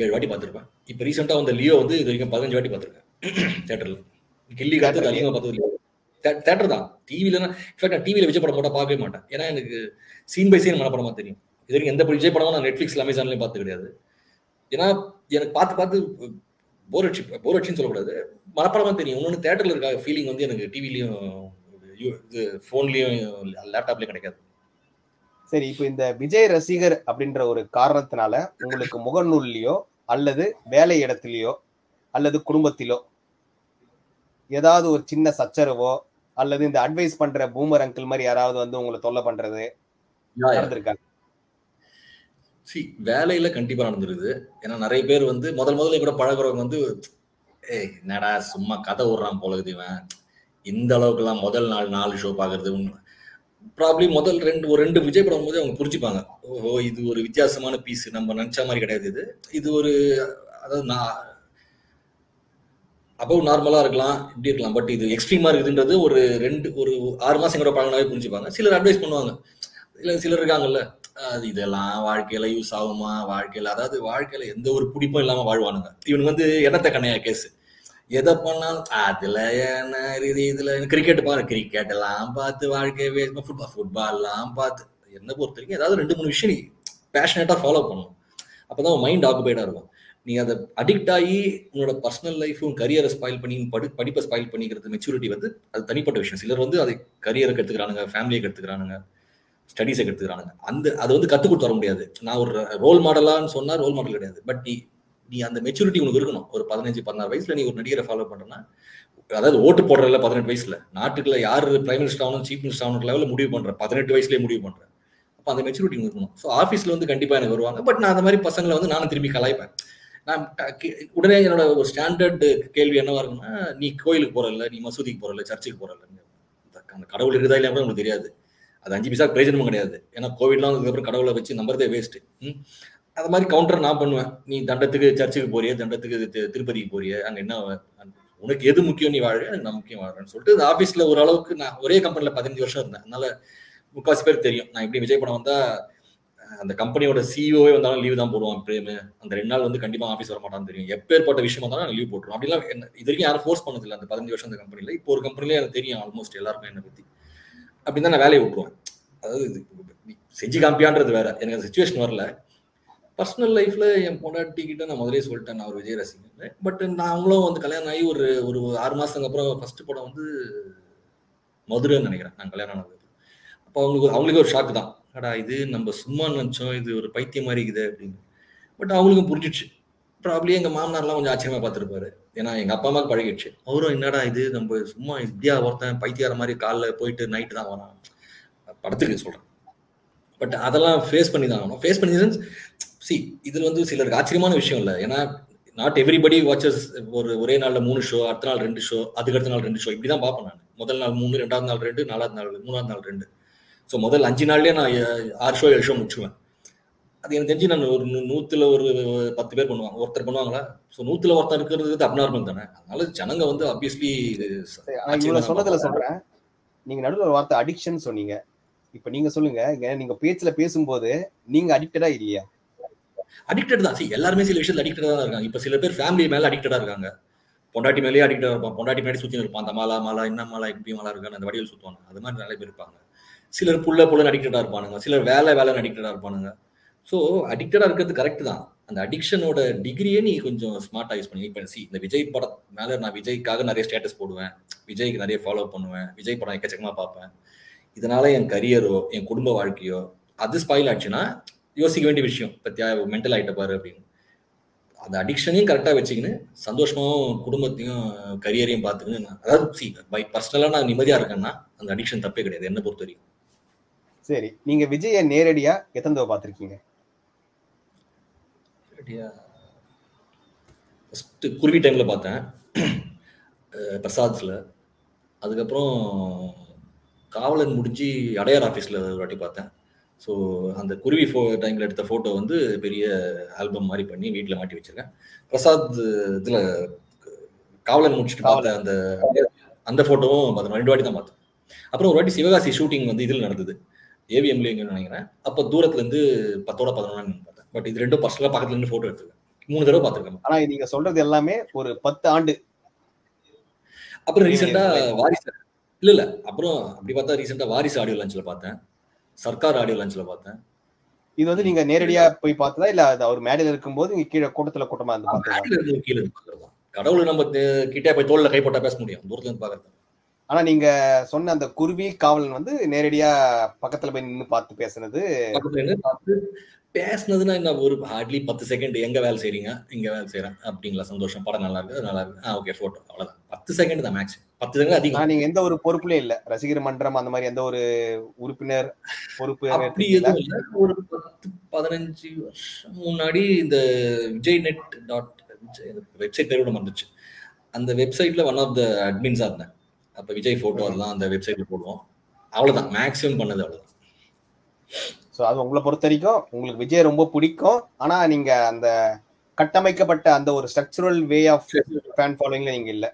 ஏழு வாட்டி பார்த்துருப்பேன். இப்போ ரீசெண்டாக வந்த லியோ வந்து இது வரைக்கும் பதினஞ்சு வாட்டி பார்த்துருக்கேன் தேட்டரில். கில்லி காலத்து அதிகமாக பார்த்தது லியோ தேட்டர் தான். டிவிலனா இன்ஃபேக்ட் நான் டிவியில் விஜய் படம் போட்டால் பார்க்கவே மாட்டேன். ஏன்னா எனக்கு சீன் பை சீன் மனப்படமாக தெரியும். இது வரைக்கும் எந்த விஜய் படமும் நான் நெட்ஃப்ளிக்ஸில் அமேசான்லேயும் பார்த்து கிடையாது. ஏன்னா எனக்கு பார்த்து பார்த்து போர் அடிச்சு போர் அடிச்சுன்னு சொல்லக்கூடாது, மனப்படமாக தெரியும். இன்னொன்று தேட்டரில் இருக்க ஃபீலிங் வந்து எனக்கு டிவிலையும் இது ஃபோன்லேயும் லேப்டாப்லேயும் கிடைக்காது. சரி, இப்போ இந்த விஜய் ரசிகர் அப்படின்ற ஒரு காரணத்தினால உங்களுக்கு முகநூல்லையோ அல்லது வேலை இடத்துலையோ அல்லது குடும்பத்திலோ ஏதாவது ஒரு சின்ன சச்சரவோ அல்லது இந்த அட்வைஸ் பண்ணுற பூமர் அங்கிள் மாதிரி யாராவது வந்து உங்களை தொல்லை பண்ணுறது நடந்திருக்காங்க? சி, வேலையில கண்டிப்பாக நடந்துருது. ஏன்னா நிறைய பேர் வந்து முதல் முதல்ல கூட பழகுறவங்க வந்து ஏய் என்னடா சும்மா கதை விடுறான் போலகுது இவன், இந்த அளவுக்குலாம் முதல் நாள் நாலு ஷோ பார்க்கறது. ப்ராப்ளி முதல் ரெண்டு ஒரு ரெண்டு விஜய் படம் போது அவங்க புரிஞ்சுப்பாங்க, ஓஹோ இது ஒரு வித்தியாசமான பீஸ், நம்ம நினச்ச மாதிரி கிடையாது, இது இது ஒரு அதாவது நான் அபவ் நார்மலாக இருக்கலாம், இப்படி இருக்கலாம், பட் இது எக்ஸ்ட்ரீமாக இருக்குதுன்றது ஒரு ரெண்டு ஒரு ஆறு மாதம் கூட பழகினாவே புரிஞ்சுப்பாங்க. சிலர் அட்வைஸ் பண்ணுவாங்க, இல்லை சிலர் இருக்காங்கல்ல அது இதெல்லாம் வாழ்க்கையில யூஸ் ஆகுமா, வாழ்க்கையில அதாவது வாழ்க்கையில எந்த ஒரு பிடிப்பும் இல்லாமல் வாழ்வானுங்க. இவனுக்கு வந்து இடத்த கண்ணையா கேஸ், எதை பண்ணாலும் அதுல என்ன இது இதுல கிரிக்கெட் பாரு, கிரிக்கெட் எல்லாம் பார்த்து வாழ்க்கையை ஃபுட்பால் ஃபுட்பால்லாம் பார்த்து என்ன பொறுத்த வரைக்கும் ஏதாவது ரெண்டு மூணு விஷயம் நீ பேஷனேட்டாக ஃபாலோ பண்ணணும். அப்போ தான் உன் மைண்ட் ஆக்குபைடாக இருக்கும். நீ அதை அடிக்ட் ஆகி உன்னோட பர்சனல் லைஃப்பும் கரியரை ஸ்பாயில் பண்ணி படி படிப்பை ஸ்பாயில் பண்ணிக்கிறது மெச்சூரிட்டி வந்து அது தனிப்பட்ட விஷயம். சிலர் வந்து அதை கரியருக்கு எடுத்துக்கிறானுங்க, ஃபேமிலியை எடுத்துக்கிறானுங்க, ஸ்டடீஸை எடுத்துக்கிறானுங்க. அந்த அதை வந்து கற்றுக் கொடுத்து வர முடியாது. நான் ஒரு ரோல் மாடலான்னு சொன்னால் ரோல் மாடல் கிடையாது. பட் நீ நீ அந்த மெச்சூரிட்டி உனக்கு இருக்கணும். ஒரு பதினஞ்சு பதினாறு வயசுல நீ ஒரு நடிகரை ஃபாலோ பண்ணுறேன்னா, அதாவது ஓட்டு போடுறதுல பதினெட்டு வயசுல நாட்டுக்குள்ள யார் பிரைம் மினிஸ்டர் ஆகணும் சீஃப் மினிஸ்டர் ஆகணும் லெவலில் முடிவு பண்ணுறேன், பதினெட்டு வயசுலேயே முடிவு பண்ணுறேன். அப்போ அந்த மெச்சூரிட்டி உனக்கு இருக்கணும். ஸோ ஆஃபீஸில் வந்து கண்டிப்பாக எனக்கு வருவாங்க. பட் நான் அந்த மாதிரி பசங்களை வந்து நானும் திரும்பி கலாய்ப்பேன். நான் உடனே என்னோட ஒரு ஸ்டாண்டர்டு கேள்வி என்னவா இருக்குன்னா, நீ கோயிலுக்கு போறல, நீ மசூதிக்கு போறல, சர்ச்சுக்கு போறல, அந்த கடவுள் இருக்குதா இல்லை உங்களுக்கு தெரியாது. அது அஞ்சு பைசா பிரயோஜனமும் கிடையாது. ஏன்னா கோவிட்லாம் அதுக்கப்புறம் கடவுளை வச்சு நம்புறதே வேஸ்ட். அந்த மாதிரி கவுண்டர் நான் பண்ணுவேன். நீ தண்டத்துக்கு சர்ச்சுக்கு போறிய, தண்டத்துக்கு திருப்பதிக்கு போறிய, அங்கே என்ன உனக்கு எது முக்கியம், நீ வாழ நான் முக்கியம் வாழ்றேன்னு சொல்லிட்டு ஆஃபீஸ்ல ஓரளவுக்கு நான் ஒரே கம்பெனில பதினஞ்சு வருஷம் இருந்தேன். அதனால முக்காசி பேர் தெரியும். நான் இப்படி விஜய் படம் வந்தா அந்த கம்பெனியோட சிஇஓவே வந்தாலும் லீவ் தான் போடுவான். பிரேமு அந்த ரெண்டு நாள் வந்து கண்டிப்பாக ஆஃபீஸ் வரமாட்டான்னு தெரியும். எப்பேற்பட்ட விஷயம் வந்தாலும் நான் லீவ் போட்டுருவோம். அப்படிலாம் என்ன இது வரைக்கும் யாரும் ஃபோர்ஸ் பண்ணதில்லை அந்த பதினஞ்சு வருஷம் அந்த கம்பெனியில். இப்போ ஒரு கம்பெனிலே எனக்கு தெரியும் ஆல்மோஸ்ட் எல்லாருக்கும் என்னை பற்றி. அப்படின்னு தான் நான் வேலையை விட்டுருவேன். அதாவது இது செஞ்சு காமிப்பியான்றது வேற. எனக்கு அந்த சுச்சுவேஷன் வரல. பர்சனல் லைஃப்ல என் பொண்டாட்டி கிட்ட நான் முதலே சொல்லிட்டேன் நான் ஒரு விஜய் ரசிகன். பட் நான் அவங்களும் வந்து கல்யாணம் ஆகி ஒரு ஒரு ஆறு மாதத்துக்கு அப்புறம் ஃபர்ஸ்ட் படம் வந்து மதுரைன்னு நினைக்கிறேன் நான் கல்யாணம் ஆனது. அப்போ அவங்களுக்கு அவங்களுக்கு ஒரு ஷாக்கு தான். அடா இது நம்ம சும்மா நினச்சோம், இது ஒரு பைத்தியம் மாதிரி இருக்குது அப்படின்னு. பட் அவங்களுக்கும் புரிஞ்சிடுச்சு. ப்ராப்ளி எங்கள் மாமனார்லாம் கொஞ்சம் ஆச்சரியமாக பார்த்துருப்பாரு. ஏன்னா எங்கள் அப்பா அம்மாவுக்கு பழகிடுச்சு. அவரும் என்னடா இது நம்ம சும்மா இப்படியா ஒருத்தன் பைத்தியார மாதிரி காலைல போயிட்டு நைட்டு தான் வரான் படத்துக்கு சொல்கிறேன். பட் அதெல்லாம் ஃபேஸ் பண்ணி தான் ஆகணும். ஃபேஸ் பண்ணி சி இதில் வந்து சிலருக்கு ஆச்சரியமான விஷயம் இல்லை. ஏன்னா நாட் எவ்ரிபடி வாட்சஸ் ஒரு ஒரே நாளில் மூணு ஷோ, அடுத்த நாள் ரெண்டு ஷோ, அதுக்கடுத்த நாள் ரெண்டு ஷோ, இப்படி தான் பார்ப்பேன் நான். முதல் நாள் மூணு, ரெண்டாவது நாள் ரெண்டு, நாலாவது நாள் மூணாவது நாள் ரெண்டு. ஸோ முதல் அஞ்சு நாள்லேயே நான் ஆறு ஷோ ஏழு ஷோ முடிச்சுவேன். அது எனக்கு தெரிஞ்சு நான் ஒரு நூற்றுல ஒரு பத்து பேர் பண்ணுவாங்க, ஒருத்தர் பண்ணுவாங்களா. ஸோ நூற்றுல ஒருத்தர் இருக்கிறது அப்நார்மல் தானே. அதனால ஜனங்க வந்து ஆப்வியஸ்லி சொன்னதில் சொல்கிறேன். நீங்கள் நடுவில் ஒரு வார்த்தை அடிக்ஷன் சொன்னீங்க. இப்போ நீங்கள் சொல்லுங்க, நீங்கள் பேச்சில் பேசும்போது நீங்கள் அடிக்டடாக இல்லையா? அடிக்டட் தான். சரி, எல்லாருமே சில விஷயத்தில் அடிக்டடாக தான் இருக்காங்க. இப்போ சில பேர் ஃபேமிலி மேலே அடிக்டடாக இருக்காங்க, பொண்டாட்டி மேலேயே அடிக்டடாக இருப்பான். பொண்டாட்டி மேலே சுற்றி இருப்பான். அந்த மாலா மாலா என்ன மாலா இப்படி மாலா இருக்கான்னு அந்த வடிவில் சுற்றுவாங்க. அது மாதிரி நிறைய பேர் இருப்பாங்க. சிலர் புள்ள புள்ளன்னு அடிக்டடாக இருப்பானுங்க, சிலர் வேலை வேலைன்னு அடிக்டடாக இருப்பானுங்க. ஸோ அடிக்டடாக இருக்கிறது கரெக்ட் தான். அந்த அடிக்ஷனோட டிகிரியே நீ கொஞ்சம் ஸ்மார்ட்டாக யூஸ் பண்ணி இப்போ சி இந்த விஜய் படம் மேலே நான் விஜய்க்காக நிறைய ஸ்டேட்டஸ் போடுவேன், விஜய்க்கு நிறைய ஃபாலோ பண்ணுவேன், விஜய் படம் எக்கச்சக்கமாக பார்ப்பேன். இதனால் என் கரியரோ என் குடும்ப வாழ்க்கையோ அது ஸ்பாயில் ஆச்சுன்னா யோசிக்க வேண்டிய விஷயம். பற்றியா மென்டல் ஆகிட்ட பாரு அப்படின்னு. அந்த அடிக்ஷனையும் கரெக்டாக வச்சுக்கின்னு சந்தோஷமாகவும் குடும்பத்தையும் கரியரையும் பார்த்துக்கின்னு நான் அதாவது சி பை பர்சனலாக நான் நிம்மதியாக இருக்கேன்னா அந்த அடிக்ஷன் தப்பே கிடையாது என்னை பொறுத்த வரைக்கும். சரி, நீங்க விஜய நேரடியா எத்தனை தடவை பார்த்திருக்கீங்க? ஃபர்ஸ்ட் குருவி டைம்ல பார்த்தேன் பிரசாத்ல. அதுக்கப்புறம் காவலன் முடிஞ்சு அடையார் ஆஃபீஸ்ல ஒரு வாட்டி பார்த்தேன். ஸோ அந்த குருவி ஃபோ டைம்ல எடுத்த ஃபோட்டோ வந்து பெரிய ஆல்பம் மாதிரி பண்ணி வீட்டில் மாட்டி வச்சிருக்கேன். பிரசாத் இதுல காவலன் முடிச்சுட்டு பார்த்த அந்த அந்த ஃபோட்டோவும் பார்த்தேன். ரெண்டு வாட்டி தான் பார்த்தேன். அப்புறம் ஒரு வாட்டி சிவகாசி ஷூட்டிங் வந்து இதில் நடந்தது, ஏவிஎம்ல எங்கன்னு நினைக்கிறேன். அப்போ தூரத்துல இருந்து பத்தோட பதினொன்னு பார்த்தேன். பட் இது ரெண்டும் பர்சனலா பக்கத்துல இருந்து போட்டோ எடுத்துருக்கேன். மூணு தடவை பார்த்துருக்கேன். ஆனா நீங்க சொல்றது எல்லாமே ஒரு பத்து ஆண்டு அப்புறம் ரீசெண்டா வாரிசு இல்ல இல்ல அப்புறம் அப்படி பார்த்தா ரீசெண்டா வாரிசு ஆடியோ லான்ச்ல பார்த்தேன், சர்க்கார் ஆடியோ லான்ச்ல பார்த்தேன். இது வந்து நீங்க நேரடியா போய் பார்த்ததா இல்ல அவர் மேடையில இருக்கும்போது நீங்க கீழே கூட்டத்துல கூட்டமா இருந்து பார்த்தீங்க? கீழே பார்க்கறதா. கடவுளை நம்ம கிட்டே போய் தோல்ல கை போட்டா பேச முடியும், தூரத்துல இருந்து பாக்குறது. ஆனா நீங்க சொன்ன அந்த குருவி காவலன் வந்து நேரடியா பக்கத்துல போய் நின்று பார்த்து பேசுனது பேசுனதுன்னா என்ன ஒரு ஹார்ட்லி பத்து செகண்ட். எங்க வேலை செய்றீங்க, இங்க வேலை செய்யறேன் அப்படிங்களா, சந்தோஷம், படம் நல்லா இருக்கு, நல்லா இருக்கு, ஓகே போட்டோ, அவ்வளவுதான். பத்து செகண்ட் தான் மேக்ஸிமம். பத்து செகண்ட் அதிகம். நீங்க எந்த ஒரு பொறுப்புலயும் இல்ல, ரசிகர் மன்றம் அந்த மாதிரி எந்த ஒரு உறுப்பினர் பொறுப்பு அப்படி எதுவும் இல்ல. ஒரு பத்து பதினஞ்சு வருஷம் முன்னாடி இந்த விஜய் நெட் டாட் வெப்சைட் பேரோட வந்துச்சு. அந்த வெப்சைட்ல ஒன் ஆஃப் த அட்மின்ஸா இருந்தேன். அப்போ விஜய் ஃபோட்டோ அதெல்லாம் அந்த வெப்சைட்ல போடுவோம். அவ்வளோதான் மேக்ஸிமம் பண்ணது, அவ்வளோதான். ஸோ அது உங்களை பொறுத்த வரைக்கும் உங்களுக்கு விஜய் ரொம்ப பிடிக்கும். ஆனால் நீங்கள் அந்த கட்டமைக்கப்பட்ட அந்த ஒரு ஸ்ட்ரக்சரல் வே ஆஃப் ஃபேன் ஃபாலோயிங்ல நீங்கள் இல்லை,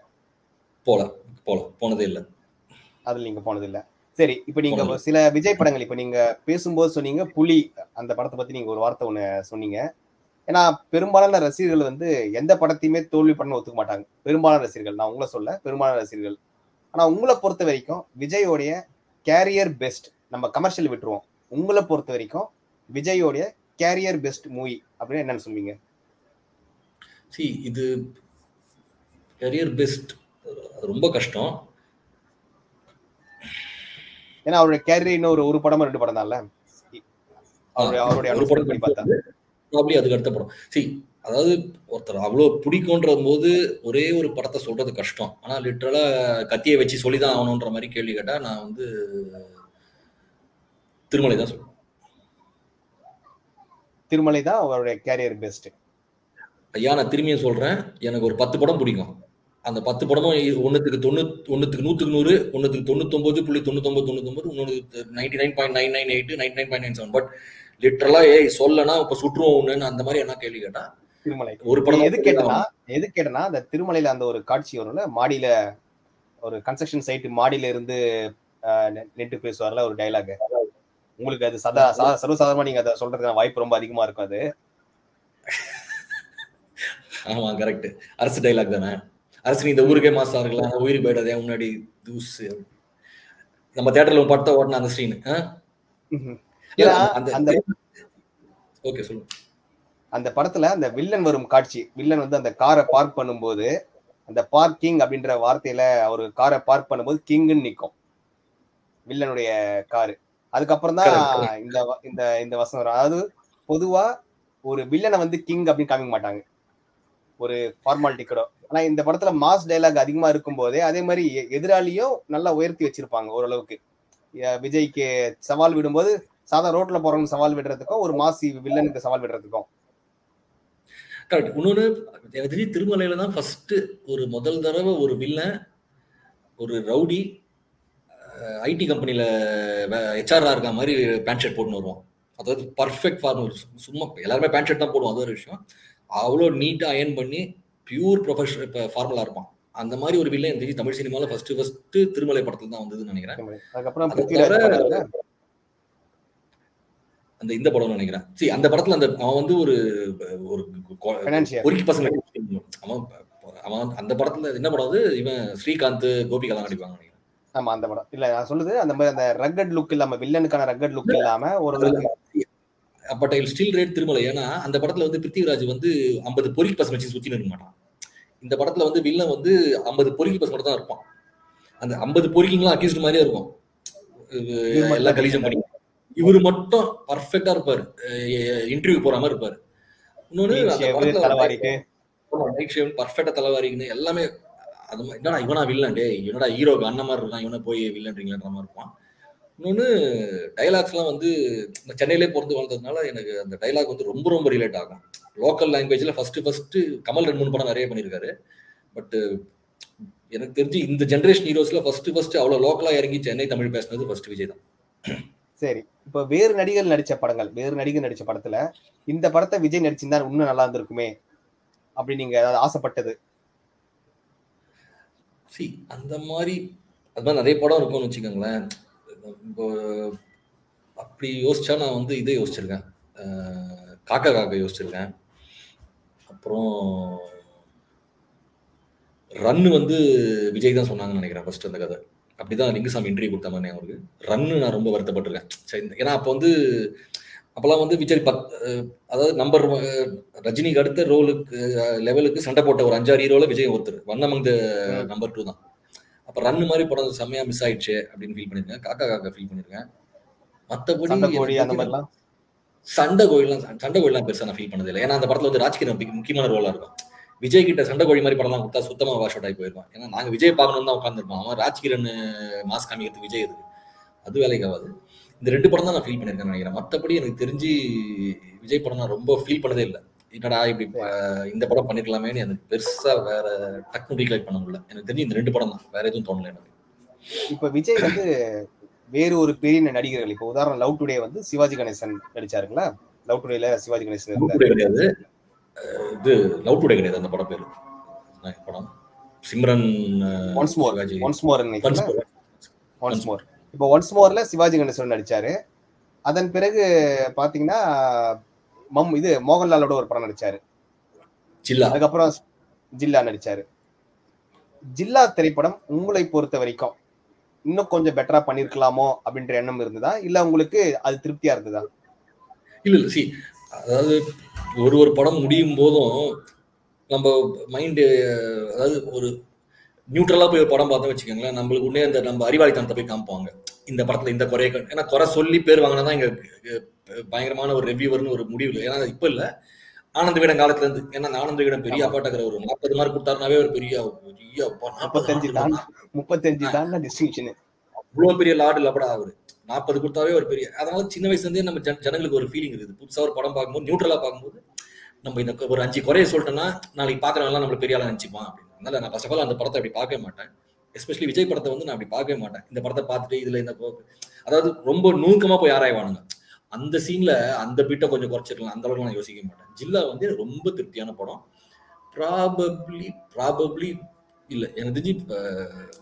போல போல போனது இல்லை, அதில் நீங்கள் போனது இல்லை. சரி, இப்போ நீங்கள் சில விஜய் படங்கள் இப்போ நீங்கள் பேசும்போது சொன்னீங்க புலி, அந்த படத்தை பற்றி நீங்கள் ஒரு வார்த்தை ஒன்று சொன்னீங்க. ஏன்னா பெரும்பாலான ரசிகர்கள் வந்து எந்த படத்தையுமே தோல்வி பண்ண ஒத்துக்க மாட்டாங்க. பெரும்பாலான ரசிகர்கள், நான் உங்களை சொல்ல பெரும்பாலான ரசிகர்கள். ஆனால் உங்களை பொறுத்த வரைக்கும் விஜயோடைய கேரியர் பெஸ்ட், நம்ம கமர்ஷியல் விட்டுருவோம், உங்களை பொறுத்த வரைக்கும் விஜயோடைய கேரியர் பெஸ்ட் மூவி அப்படின்னு என்னன்னு சொல்லுவீங்க? சி இது கேரியர் பெஸ்ட் ரொம்ப கஷ்டம். ஏன்னா அவருடைய கேரியர் இன்னும் ஒரு ஒரு படமா ரெண்டு படம் தான்ல, அவருடைய அவருடைய ஒரு படம் பண்ணி பார்த்தா ப்ராப்ளி அதுக்கு அடுத்த படம். சி அதாவது ஒருத்தர் அவ்வளோ பிடிக்கும்ன்ற போது ஒரே ஒரு படத்தை சொல்றது கஷ்டம். ஆனால் லிட்டரலாக கத்தியை வச்சு சொல்லி தான் ஆகணுன்ற மாதிரி கேள்வி கேட்டால் நான் வந்து திருமலை தான் சொல்லுவேன். திருமலை தான் அவருடைய கேரியர் பெஸ்ட். ஐயா நான் திரும்பியும் சொல்கிறேன், எனக்கு ஒரு பத்து படம் பிடிக்கும். அந்த பத்து படமும் ஒன்றுத்துக்கு தொண்ணூத் ஒன்றுத்துக்கு நூற்றுக்கு நூறு ஒன்றுத்துக்கு தொண்ணூத்தொம்பது புள்ளி தொண்ணூத்தொம்பது தொண்ணூத்தொம்பது ஒன்று ninety nine point nine nine eight ninety nine point nine seven. But லிட்டரலாக ஏய் சொல்லனா இப்போ சுற்றுவோம் ஒன்றுன்னு அந்த மாதிரி என்ன கேள்வி கேட்டால் திருமலை ஒரு படம். எது கேட்டனா எது கேட்டனா அந்த திருமலையில அந்த ஒரு காட்சி வரும்ல, மாடியில ஒரு கன்ஸ்ட்ரக்ஷன் சைட் மாடியில இருந்து நெட்டு பேசுவார்ல ஒரு டயலாக், உங்களுக்கு அது சதா சர்வசாதாரணமா நீங்க அதை சொல்றதுக்கான வாய்ப்பு ரொம்ப அதிகமா இருக்கும் அது. ஆமா கரெக்ட், அரசு டைலாக் தானே. அரசு நீ இந்த ஊருக்கே மாசா இருக்கலாம், உயிர் போயிடாதே முன்னாடி தூசு. நம்ம தியேட்டர்ல பார்த்தா ஓடனா அந்த ஸ்க்ரீன் அந்த ஓகே சொல்லுங்க. அந்த படத்துல அந்த வில்லன் வரும் காட்சி, வில்லன் வந்து அந்த காரை பார்க் பண்ணும்போது அந்த பார்க்கிங் அப்படின்ற வார்த்தையில அவரு காரை பார்க் பண்ணும்போது கிங்குன்னு நிற்கும் வில்லனுடைய காரு. அதுக்கப்புறம் தான் இந்த இந்த இந்த வசனம் வரும். அதாவது பொதுவா ஒரு வில்லனை வந்து கிங் அப்படின்னு காமிக்க மாட்டாங்க, ஒரு ஃபார்மாலிட்டி கூட. ஆனா இந்த படத்துல மாஸ் டைலாக் அதிகமா இருக்கும் போதே அதே மாதிரி எதிராளியும் நல்லா உயர்த்தி வச்சிருப்பாங்க ஓரளவுக்கு. விஜய்க்கு சவால் விடும்போது சாதா ரோட்ல போறவங்க சவால் விடுறதுக்கும் ஒரு மாசி வில்லனுக்கு சவால் விடுறதுக்கும் கரெக்ட். இன்னொன்று எனக்கு தெரிஞ்சு திருமலையில் தான் ஃபஸ்ட்டு ஒரு முதல் தடவை ஒரு வில்லன் ஒரு ரவுடி ஐடி கம்பெனியில் ஹெச்ஆராக இருக்க மாதிரி பேண்ட் ஷர்ட் போட்டுன்னு வருவான். அதாவது பர்ஃபெக்ட் ஃபார்மல், சும்மா எல்லாருமே பேண்ட் ஷர்ட் தான் போடுவோம், அது ஒரு விஷயம். அவ்வளோ நீட்டாக அயர்ன் பண்ணி பியூர் ப்ரொஃபஷனல் இப்போ ஃபார்மலாக இருப்பான். அந்த மாதிரி ஒரு வில்லன் எனக்கு தெரிஞ்சு தமிழ் சினிமாவில் ஃபஸ்ட்டு ஃபஸ்ட்டு திருமலை படத்தில் தான் வந்ததுன்னு நினைக்கிறேன். அதுக்கப்புறம் அந்த இந்த படம் நினைக்கிறேன். சரி அந்த படத்துல அந்த அவன் வந்து ஒரு ஒரு பசங்க அவன் அவன் அந்த படத்துல என்ன படம் வந்து இவன் ஸ்ரீகாந்த் கோபிகா தான் நடிப்பாங்க நினைக்கிறேன். ஆமா அந்த படம் இல்ல நான் சொல்லுது அந்த மாதிரி அந்த ரக்கட் லுக் இல்லாம வில்லனுக்கான ரக்கட் லுக் இல்லாம ஒரு but I still rate Thirumalai. ஏன்னா அந்த படத்துல வந்து பிருத்திவிராஜ் வந்து ஐம்பது பொறிக்கு பசங்க வச்சு சுத்தி நிற்க மாட்டான். இந்த படத்துல வந்து வில்லன் வந்து ஐம்பது பொறிக்கு பசங்க தான் இருப்பான். அந்த ஐம்பது பொறிக்கிங்களாம் அக்யூஸ்ட் மாதிரியே இருக்கும், எல்லாம் கலீஜம் பண்ணி. இவரு மட்டும் பர்ஃபெக்டா இருப்பாரு, இன்டர்வியூ போற மாதிரி இருப்பாரு. இன்னொன்னு தலைவாரிக்குன்னு எல்லாமே அது மாதிரி என்னடா இவனா வில்லன் டே, இவனோட ஹீரோக்கு அண்ணன் மாதிரி இருக்கான், இவனை போய் வில்லன்றீங்களா மாதிரி இருப்பான். இன்னொன்னு டைலாக்ஸ் எல்லாம் வந்து சென்னையிலே பொறுத்து வளர்த்ததுனால எனக்கு அந்த டைலாக் வந்து ரொம்ப ரொம்ப ரிலேட் ஆகும். லோக்கல் லாங்குவேஜ்ல ஃபர்ஸ்ட் ஃபர்ஸ்ட் கமல் ரெண்டு மூணு படம் நிறைய பண்ணியிருக்காரு. பட் எனக்கு தெரிஞ்சு இந்த ஜென்ரேஷன் ஹீரோஸ்ல ஃபர்ஸ்ட் ஃபர்ஸ்ட் அவ்வளவு லோக்கலா இறங்கி சென்னை தமிழ் பேசினது ஃபர்ஸ்ட் விஜய் தான். சரி இப்போ வேறு நடிகர்கள் நடித்த படங்கள், வேறு நடிகர் நடித்த படத்தில் இந்த படத்தை விஜய் நடிச்சிருந்தா இன்னும் நல்லா இருந்திருக்குமே அப்படி நீங்கள் ஏதாவது ஆசைப்பட்டது? சி அந்த மாதிரி அது மாதிரி நிறைய படம் இருக்கும்னு வச்சுக்கோங்களேன். இப்போ அப்படி யோசிச்சா நான் வந்து இதே யோசிச்சிருக்கேன், காக்கா காக்கா யோசிச்சிருக்கேன். அப்புறம் ரன்னு வந்து விஜய் தான் சொன்னாங்கன்னு நினைக்கிறேன் ஃபர்ஸ்ட் அந்த கதை. அப்படிதான் லிங்குசாமி இன்டர்வியூ கொடுத்த மாதிரி அவருக்கு ரன்னு நான் ரொம்ப வருத்தப்பட்டிருக்கேன். ஏன்னா அப்போ வந்து அப்போல்லாம் வந்து விஜய் பத் அதாவது நம்பர் ரஜினிக்கு அடுத்த ரோலுக்கு லெவலுக்கு சண்டை போட்ட ஒரு அஞ்சாறு ஹீரோவில் விஜய் ஒருத்தர் வண்ணமங் த நம்பர் டூ தான். அப்போ ரன்னு மாதிரி படம் செம்மையாக மிஸ் ஆயிடுச்சு அப்படின்னு ஃபீல் பண்ணியிருக்கேன். காக்கா காக்கா ஃபீல் பண்ணியிருக்கேன். மற்றபடி சண்டை கோயிலாம் சண்டை கோயிலாம் பெருசாக நான் ஃபீல் பண்ணதில்லை. ஏன்னா அந்த படத்தில் வந்து ராஜ்கிரண் முக்கியமான ரோலாக இருக்கும். விஜய் கிட்ட சண்டை கோழி மாதிரி படம்லாம் கொடுத்தா சுத்தமாக வாஷ் அவுட் ஆகி போயிருவான். ஏன்னா நாங்கள் விஜய் பார்க்கணும்னு தான் உட்காந்துருப்போம், அவன் ராஜ்கிரண் மாஸ் காமிக்கிறதுக்கு விஜய் இருக்கு, அது வேலைக்காகாது. இந்த ரெண்டு படம் தான் நான் ஃபீல் பண்ணியிருக்கேன் நினைக்கிறேன். மற்றபடி எனக்கு தெரிஞ்சு விஜய் படம் நான் ரொம்ப ஃபீல் பண்ணதே இல்லை. என்னடா இப்படி இந்த படம் பண்ணிருக்கலாமேன்னு எனக்கு பெருசாக வேற டக்குனு ரீகலெக்ட் பண்ண முடியல. எனக்கு தெரிஞ்சு இந்த ரெண்டு படம் தான், வேற எதுவும் தோணலை எனக்கு. இப்போ விஜய் வந்து வேறு ஒரு பெரிய நடிகர்கள், இப்போ உதாரணம் லவ் டுடே வந்து சிவாஜி கணேசன் நடிச்சாருங்களா? லவ் டுடேல சிவாஜி கணேசன் கிடையாது, இது லவ் டுடே கிடையாது அந்த படம் பேரு. படம் Simran once more once more once more இப்போ ஒன்ஸ் மோர்ல சிவாஜி கணேசன் நடிச்சாரு. அதன் பிறகு பாத்தீங்கன்னா மம் இது மோகன்லாலோட ஒரு படம் நடிச்சாரு ஜில்லா. அதுக்கப்புறம் ஜில்லா நடிச்சாரு. ஜில்லா திரைப்படம் உங்களை பொறுத்த வரைக்கும் இன்னும் கொஞ்சம் பெட்டரா பண்ணிருக்கலாமோ அப்படின்ற எண்ணம் இருந்ததா, இல்ல உங்களுக்கு அது திருப்தியா இருந்ததா? இல்ல இல்ல சி, அதாவது ஒரு ஒரு படம் முடியும் போதும் நம்ம மைண்டு, அதாவது ஒரு நியூட்ரலாக போய் ஒரு படம் பார்த்தோம் வச்சுக்கோங்களேன், நம்மளுக்கு உடனே அந்த நம்ம அறிவாளித்தனத்தை போய் காமிப்பாங்க இந்த படத்தில் இந்த குறைய. ஏன்னா குறை சொல்லி பேர் வாங்கினா தான் இங்கே பயங்கரமான ஒரு ரிவ்யூவர்னு ஒரு முடிவு. ஏன்னா இப்போ இல்லை, ஆனந்த விகடன் காலத்துலேருந்து. ஏன்னா ஆனந்த விகடன் பெரிய அப்பாட்டக்கிற ஒரு நாற்பது மார்க் கொடுத்தாருனாவே ஒரு பெரிய பெரிய நாற்பத்தஞ்சு முப்பத்தஞ்சு தான் டிஸ்டிங்ஷன், இவ்வளோ பெரிய லார்டு இல்லப்படா அவரு. நாற்பது கொடுத்தாவே ஒரு பெரிய, அதனால சின்ன வயசுலேருந்தே நம்ம ஜன ஜனங்களுக்கு ஒரு ஃபீலிங் இருக்குது. புதுசாக ஒரு படம் பார்க்கும்போது நியூட்ரலாக பார்க்கும்போது நம்ம இந்த ஒரு அஞ்சு குறைய சொல்லிட்டோன்னா நாளைக்கு பார்க்குறவங்களாம் நம்மளை பெரிய ஆளாக நினச்சிப்பான் அப்படின்னு. அதனால நான் ஃபர்ஸ்ட் ஆஃப் ஆல் அந்த படத்தை அப்படி பார்க்கவே மாட்டேன். எஸ்பெஷலி விஜய் படத்தை வந்து நான் அப்படி பார்க்கவே மாட்டேன். இந்த படத்தை பார்த்துட்டு இதில் இந்த, அதாவது ரொம்ப நுணுக்கமாக போய் ஆராய்வானுங்க, அந்த சீனில் அந்த பீட்டை கொஞ்சம் குறைச்சிக்கலாம், அந்த அளவுக்கு நான் யோசிக்க மாட்டேன். ஜில்லா வந்து ரொம்ப திருப்தியான படம். ப்ராபப்ளி ப்ராபப்ளி இல்லை எனக்கு தெரிஞ்சு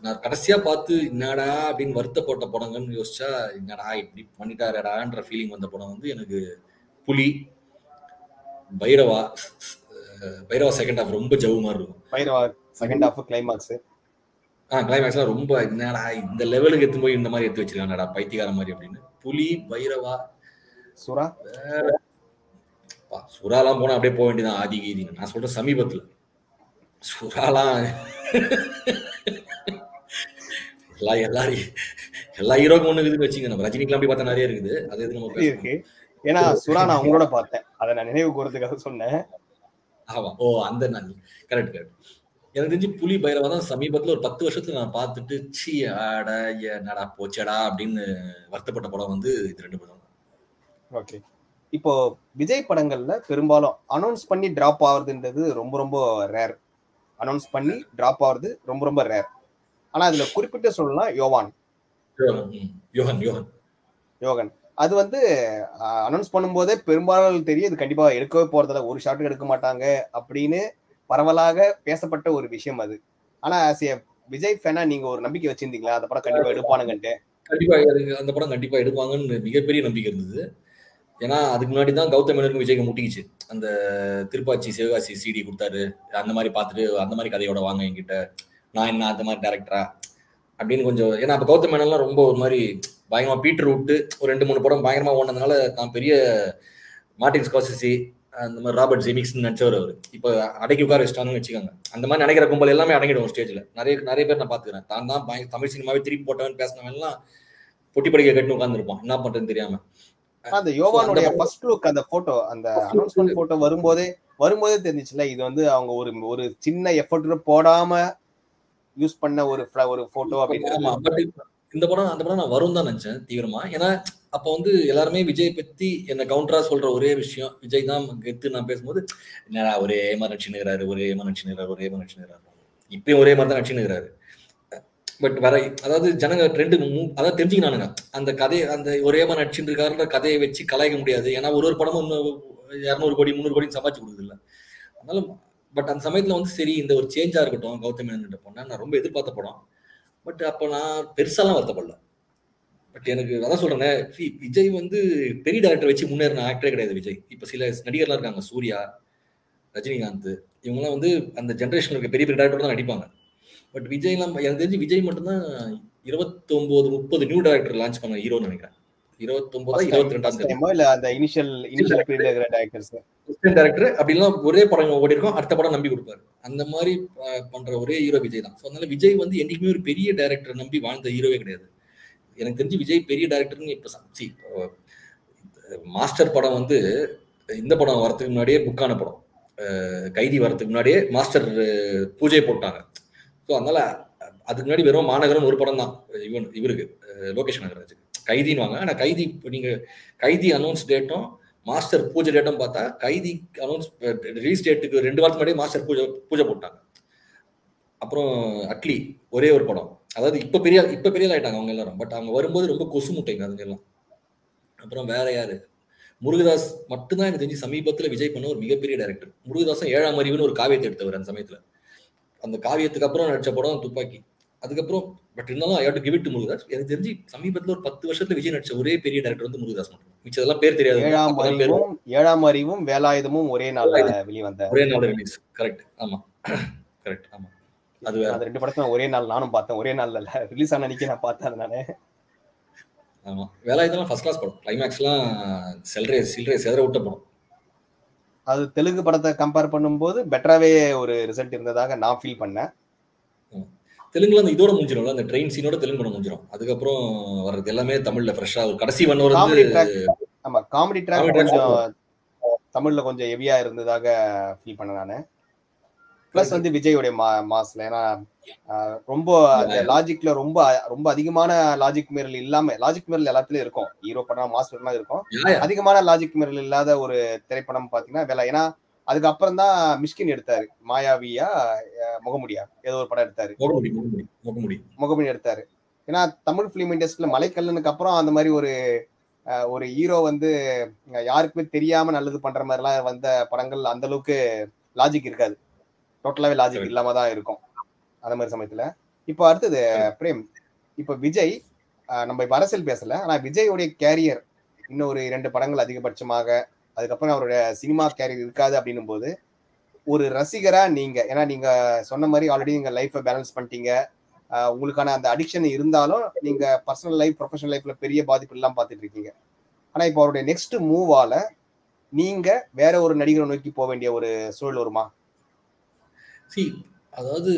நான் கடைசியாக பார்த்து என்னடா அப்படின்னு வருத்தப்பட்ட படங்கள்னு யோசிச்சா என்னடா இப்படி பண்ணிட்டாரடான்ற ஃபீலிங் வந்த படம் வந்து எனக்கு புலி, பைரவா. பைரவா செகண்ட் ஹாஃப் ரொம்ப ஜவு மாதிரி இருக்கும். பைரவா செகண்ட் ஹாஃப் கிளைமாக்ஸ், ஆ கிளைமாக்ஸ்லாம் ரொம்ப என்னடா இந்த லெவலுக்கு எடுத்து போய் இந்த மாதிரி எடுத்து வச்சிருக்காங்கடா பைத்தியக்கார மாதிரி அப்படின்னு. புலி, பைரவா, சுரா. சுறாலாம் போனால் அப்படியே போக வேண்டியதான் ஆதி கீதி. நான் சொல்றேன் சமீபத்தில் சுறாலாம் எல்லா எல்லாரையும் எல்லா ஹீரோக்கும் ஒன்று இருக்குதுன்னு வச்சுங்க. நம்ம ரஜினிக்கெலாம் அப்படி பார்த்தா நிறைய இருக்குது, அது எது நம்ம இருக்கு. ஏன்னா சுரா நான் அவங்களோட பார்த்தேன், அதை நான் நினைவு கூறதுக்காக சொன்னேன். ஆமா, ஓ அந்த நான் கரெக்ட் கரெக்ட். எனக்கு தெரிஞ்சு புலி பைரவா தான் சமீபத்தில் ஒரு பத்து வருஷத்துல நான் பார்த்துட்டு சி ஆட நடா போச்சடா அப்படின்னு வருத்தப்பட்ட படம் வந்து இது ரெண்டு படம். ஓகே, இப்போ விஜய் படங்கள்ல பெரும்பாலும் அனௌன்ஸ் பண்ணி டிராப் ஆகுறதுன்றது ரொம்ப ரொம்ப ரேர். அனௌன்ஸ் பண்ணி டிராப் ஆகுறது ரொம்ப ரொம்ப ரேர். ஆனா அதுல குறிப்பிட்டு சொல்லலாம் யோவான் யோகன் யோகன் யோகன் அது வந்து அனௌன்ஸ் பண்ணும்போதே பெரும்பாலும் தெரியும் இது கண்டிப்பாக எடுக்கவே போகிறதில்ல, ஒரு ஷார்ட்டும் எடுக்க மாட்டாங்க அப்படின்னு பரவலாக பேசப்பட்ட ஒரு விஷயம் அது. ஆனால் ஆஸ் ஏ விஜய் ஃபேனா நீங்கள் ஒரு நம்பிக்கை வச்சுருந்தீங்களா அந்த படம் கண்டிப்பாக எடுப்பானுங்கன்ட்டு? கண்டிப்பாக அந்த படம் கண்டிப்பாக எடுப்பாங்கன்னு மிகப்பெரிய நம்பிக்கை இருந்தது. ஏன்னா அதுக்கு முன்னாடி தான் கௌதம் மேனனுக்கு விஜய்க்கு முட்டிக்கிச்சு. அந்த திருப்பாச்சி சிவகாசி சிடி கொடுத்தாரு, அந்த மாதிரி பார்த்துட்டு அந்த மாதிரி கதையோட வாங்க என்கிட்ட, நான் என்ன அந்த மாதிரி டேரக்டரா அப்படின்னு கொஞ்சம். ஏன்னா அப்போ கௌதம் மேனன்லாம் ரொம்ப ஒரு மாதிரி பயங்கரமா பீட்டர் விட்டு ஒரு ரெண்டு மூணு படம் பயங்கரமா ஓடினதுனால நான் பெரிய மார்டின் ஸ்கார்செஸி அந்த மாதிரி ராபர்ட் ஜெமிக்ஸ்ன்னு நினைச்சவர் அவர். இப்போ அடக்கி உட்கார வச்சுட்டாங்கன்னு வச்சுக்காங்க. அந்த மாதிரி நினைக்கிற கும்பல் எல்லாமே அடங்கிடும் ஸ்டேஜில். நிறைய நிறைய பேர் நான் பார்த்துக்கிறேன். தான் தான் பய தமிழ் சினிமாவே திருப்பி போட்டவன் பேசினவெல்லாம் பொட்டி படிக்க கட்டின்னு உட்காந்துருப்பான், என்ன பண்ணுறதுன்னு தெரியாமல். அந்த யோவானுடைய ஃபர்ஸ்ட் லுக், அந்த போட்டோ, அந்த அனௌன்ஸ்மெண்ட் போட்டோ வரும்போதே வரும்போதே தெரிஞ்சிச்சுல இது வந்து அவங்க ஒரு ஒரு சின்ன எஃபர்ட் போடாம யூஸ் பண்ண ஒரு ஒரு போட்டோ அப்படின்னு. இந்த படம் அந்த படம் நான் வரும் தான் நினச்சேன் தீவிரமா. ஏன்னா அப்போ வந்து எல்லாருமே விஜய் பற்றி என்னை கவுண்டரா சொல்ற ஒரே விஷயம் விஜய் தான் கெத்து. நான் பேசும்போது என்னடா ஒரே மாதிரி நடிச்சுனுக்கிறாரு ஒரே மாதிரி நடிச்சுனுக்கிறாரு ஒரே மாதிரி நடிச்சுனுக்கிறாரு இப்பயும் ஒரே மாதிரி தான் நடிச்சுனுக்கிறாரு. பட் வேற, அதாவது ஜனங்க ரெண்டு மூ அதாவது தெரிஞ்சுக்கினானுங்க அந்த கதையை, அந்த ஒரே மாதிரி நடிச்சுட்டு இருக்காருன்ற கதையை வச்சு கலாய்க்க முடியாது. ஏன்னா ஒரு ஒரு படமும் இரநூறு கோடி முந்நூறு கோடின்னு சம்பாதிச்சு கொடுக்குது இல்லை. அதனால பட் அந்த சமயத்தில் வந்து சரி இந்த ஒரு சேஞ்சாக இருக்கட்டும் கௌதம் மேனன்கிட்ட போனால் நான் ரொம்ப எதிர்பார்த்த படம். பட் அப்போ நான் பெருசாலாம் வருத்தப்படல. பட் எனக்கு அதான் சொல்கிறேன்னே, விஜய் வந்து பெரிய டேரக்டர் வச்சு முன்னேறின ஆக்டரே கிடையாது விஜய். இப்போ சில நடிகர்லாம் இருக்காங்க, சூர்யா, ரஜினிகாந்த், இவங்கெல்லாம் வந்து அந்த ஜென்ரேஷன் இருக்க பெரிய பெரிய டேரக்டர் தான் நடிப்பாங்க. பட் விஜய்லாம் எனக்கு தெரிஞ்சு விஜய் மட்டும்தான் இருபத்தொம்போது முப்பது நியூ டேரக்டர் லான்ச் பண்ண ஹீரோன்னு நினைக்கிறேன். இருபத்தொம்போது இருபத்தி ரெண்டாம் அப்படிலாம் ஒரே படம் ஓடி இருக்கும், அடுத்த படம் நம்பி கொடுப்பாரு. அந்த மாதிரி பண்ற ஒரே ஹீரோ விஜய் தான். ஸோ அதனால விஜய் வந்து என்றைக்குமே ஒரு பெரிய டேரக்டர் நம்பி வாழ்ந்த ஹீரோவே கிடையாது. எனக்கு தெரிஞ்சு விஜய் பெரிய டேரக்டர்னு இப்போ சம்சி மாஸ்டர் படம் வந்து இந்த படம் வரதுக்கு முன்னாடியே புக்கான படம், கைதி வரதுக்கு முன்னாடியே மாஸ்டர் பூஜை போட்டாங்க. ஸோ அதனால அதுக்கு முன்னாடி வெறும் மாநகரம் ஒரு படம் தான் இவன் இவருக்கு லோகேஷ் நகராஜுக்கு கைதின்னு வாங்க. ஆனால் கைதி இப்போ நீங்கள் கைதி அனௌன்ஸ் டேட்டும் மாஸ்டர் பூஜை டேட்டும் பார்த்தா கைதி அனௌன்ஸ் ரிலீஸ் டேட்டுக்கு ரெண்டு வாரத்துக்கு முன்னாடியே மாஸ்டர் பூஜை பூஜை போட்டாங்க. அப்புறம் அட்லி ஒரே ஒரு படம், அதாவது இப்போ பெரிய இப்போ பெரியதாக ஆகிட்டாங்க அவங்க எல்லாரும். பட் அவங்க வரும்போது ரொம்ப கொசு முட்டைங்க அதுங்க எல்லாம். அப்புறம் வேற யாரு, முருகதாஸ் மட்டும்தான் எனக்கு தெரிஞ்சு சமீபத்தில் விஜய் பண்ண ஒரு மிகப்பெரிய டைரக்டர். முருகதாஸும் ஏழாம் அறிவுன்னு ஒரு காவியத்தை எடுத்தவர் அந்த சமயத்தில். அந்த காவியத்துக்கு அப்புறம் நடித்த படம் துப்பாக்கி. அதுக்கப்புறம் பட் இருந்தாலும் I have to give it to Murugadoss. எனக்கு தெரிஞ்சு சமீபத்தில் ஒரு பத்து வருஷத்துல விஜய் நடிச்ச ஒரே பெரிய டைரக்டர் வந்து முருகதாஸ் மட்டும். மிச்சம் அதெல்லாம் பேர் தெரியாது. ஏழாம் அறிவும் வேலாயுதமும் ஒரே நாள் வெளிவந்த ஒரே நாள் ரிலீஸ். கரெக்ட். ஆமா கரெக்ட். ஆமா அது அது ரெண்டு படத்தை ஒரே நாள் நானும் பார்த்தேன். ஒரே நாள் இல்ல, ரிலீஸ் ஆன அன்னைக்கு நான் பார்த்தேன். அதனால ஆமா, வேலை இதெல்லாம் ஃபர்ஸ்ட் கிளாஸ் படம். கிளைமேக்ஸ்லாம் செல்ரே சில்ரே செதற விட்ட படம். அது தெலுங்கு படத்தை கம்பேர் பண்ணும்போது பெட்டராகவே ஒரு ரிசல்ட் இருந்ததாக நான் ஃபீல் பண்ணேன். தெலுங்குல அந்த இதோட முடிஞ்சிடும், அந்த ட்ரெயின் சீனோட தெலுங்கு படம் முடிஞ்சிடும். அதுக்கப்புறம் வர்றது எல்லாமே தமிழ்ல ஃப்ரெஷ்ஷாக ஒரு கடைசி ஒன் ஹவர் வந்து ஆமா காமெடி ட்ராக் கொஞ்சம் தமிழ்ல கொஞ்சம் ஹெவியா இருந்ததாக ஃபீல் பண்ண நானு. பிளஸ் வந்து விஜயோடைய மா மாஸ்ல ஏன்னா ரொம்ப அந்த லாஜிக்ல ரொம்ப ரொம்ப அதிகமான லாஜிக் மிரல் இல்லாம, லாஜிக் மிரல் எல்லாத்துலயும் இருக்கும், ஹீரோ படம் மாஸ் படம் இருக்கும், அதிகமான லாஜிக் மிரல் இல்லாத ஒரு திரைப்படம் பாத்தீங்கன்னா வேலை. ஏன்னா அதுக்கப்புறம் தான் மிஷ்கின் எடுத்தாரு, மாயாவியா முகமுடியா ஏதோ ஒரு படம் எடுத்தாரு, முகமுடி எடுத்தாரு. ஏன்னா தமிழ் பிலிம் இண்டஸ்ட்ரியில மலைக்கல்லனுக்கு அப்புறம் அந்த மாதிரி ஒரு ஒரு ஹீரோ வந்து யாருக்குமே தெரியாம நல்லது பண்ற மாதிரிலாம் வந்த படங்கள் அந்த அளவுக்கு லாஜிக் இருக்காது, டோட்டலாவே லாஜிக் இல்லாம தான் இருக்கும் அந்த மாதிரி சமயத்துல. இப்போ அடுத்தது பிரேம், இப்போ விஜய், நம்ம இப்போ அரசியல் பேசல, ஆனா விஜயோடைய கேரியர் இன்னும் ஒரு இரண்டு படங்கள் அதிகபட்சமாக, அதுக்கப்புறம் அவருடைய சினிமா கேரியர் இருக்காது அப்படின்னும் போது ஒரு ரசிகரா நீங்க, ஏன்னா நீங்க சொன்ன மாதிரி ஆல்ரெடி நீங்க லைஃபை பேலன்ஸ் பண்ணிட்டீங்க, உங்களுக்கான அந்த அடிக்ஷன் இருந்தாலும் நீங்க பர்சனல் லைஃப் ப்ரொஃபஷனல் லைஃப்ல பெரிய பாதிப்பு எல்லாம் பார்த்துட்டு இருக்கீங்க. ஆனா இப்போ அவருடைய நெக்ஸ்ட் மூவால நீங்க வேற ஒரு நடிகரை நோக்கி போக வேண்டிய ஒரு சூழல் வருமா? சி, அதாவது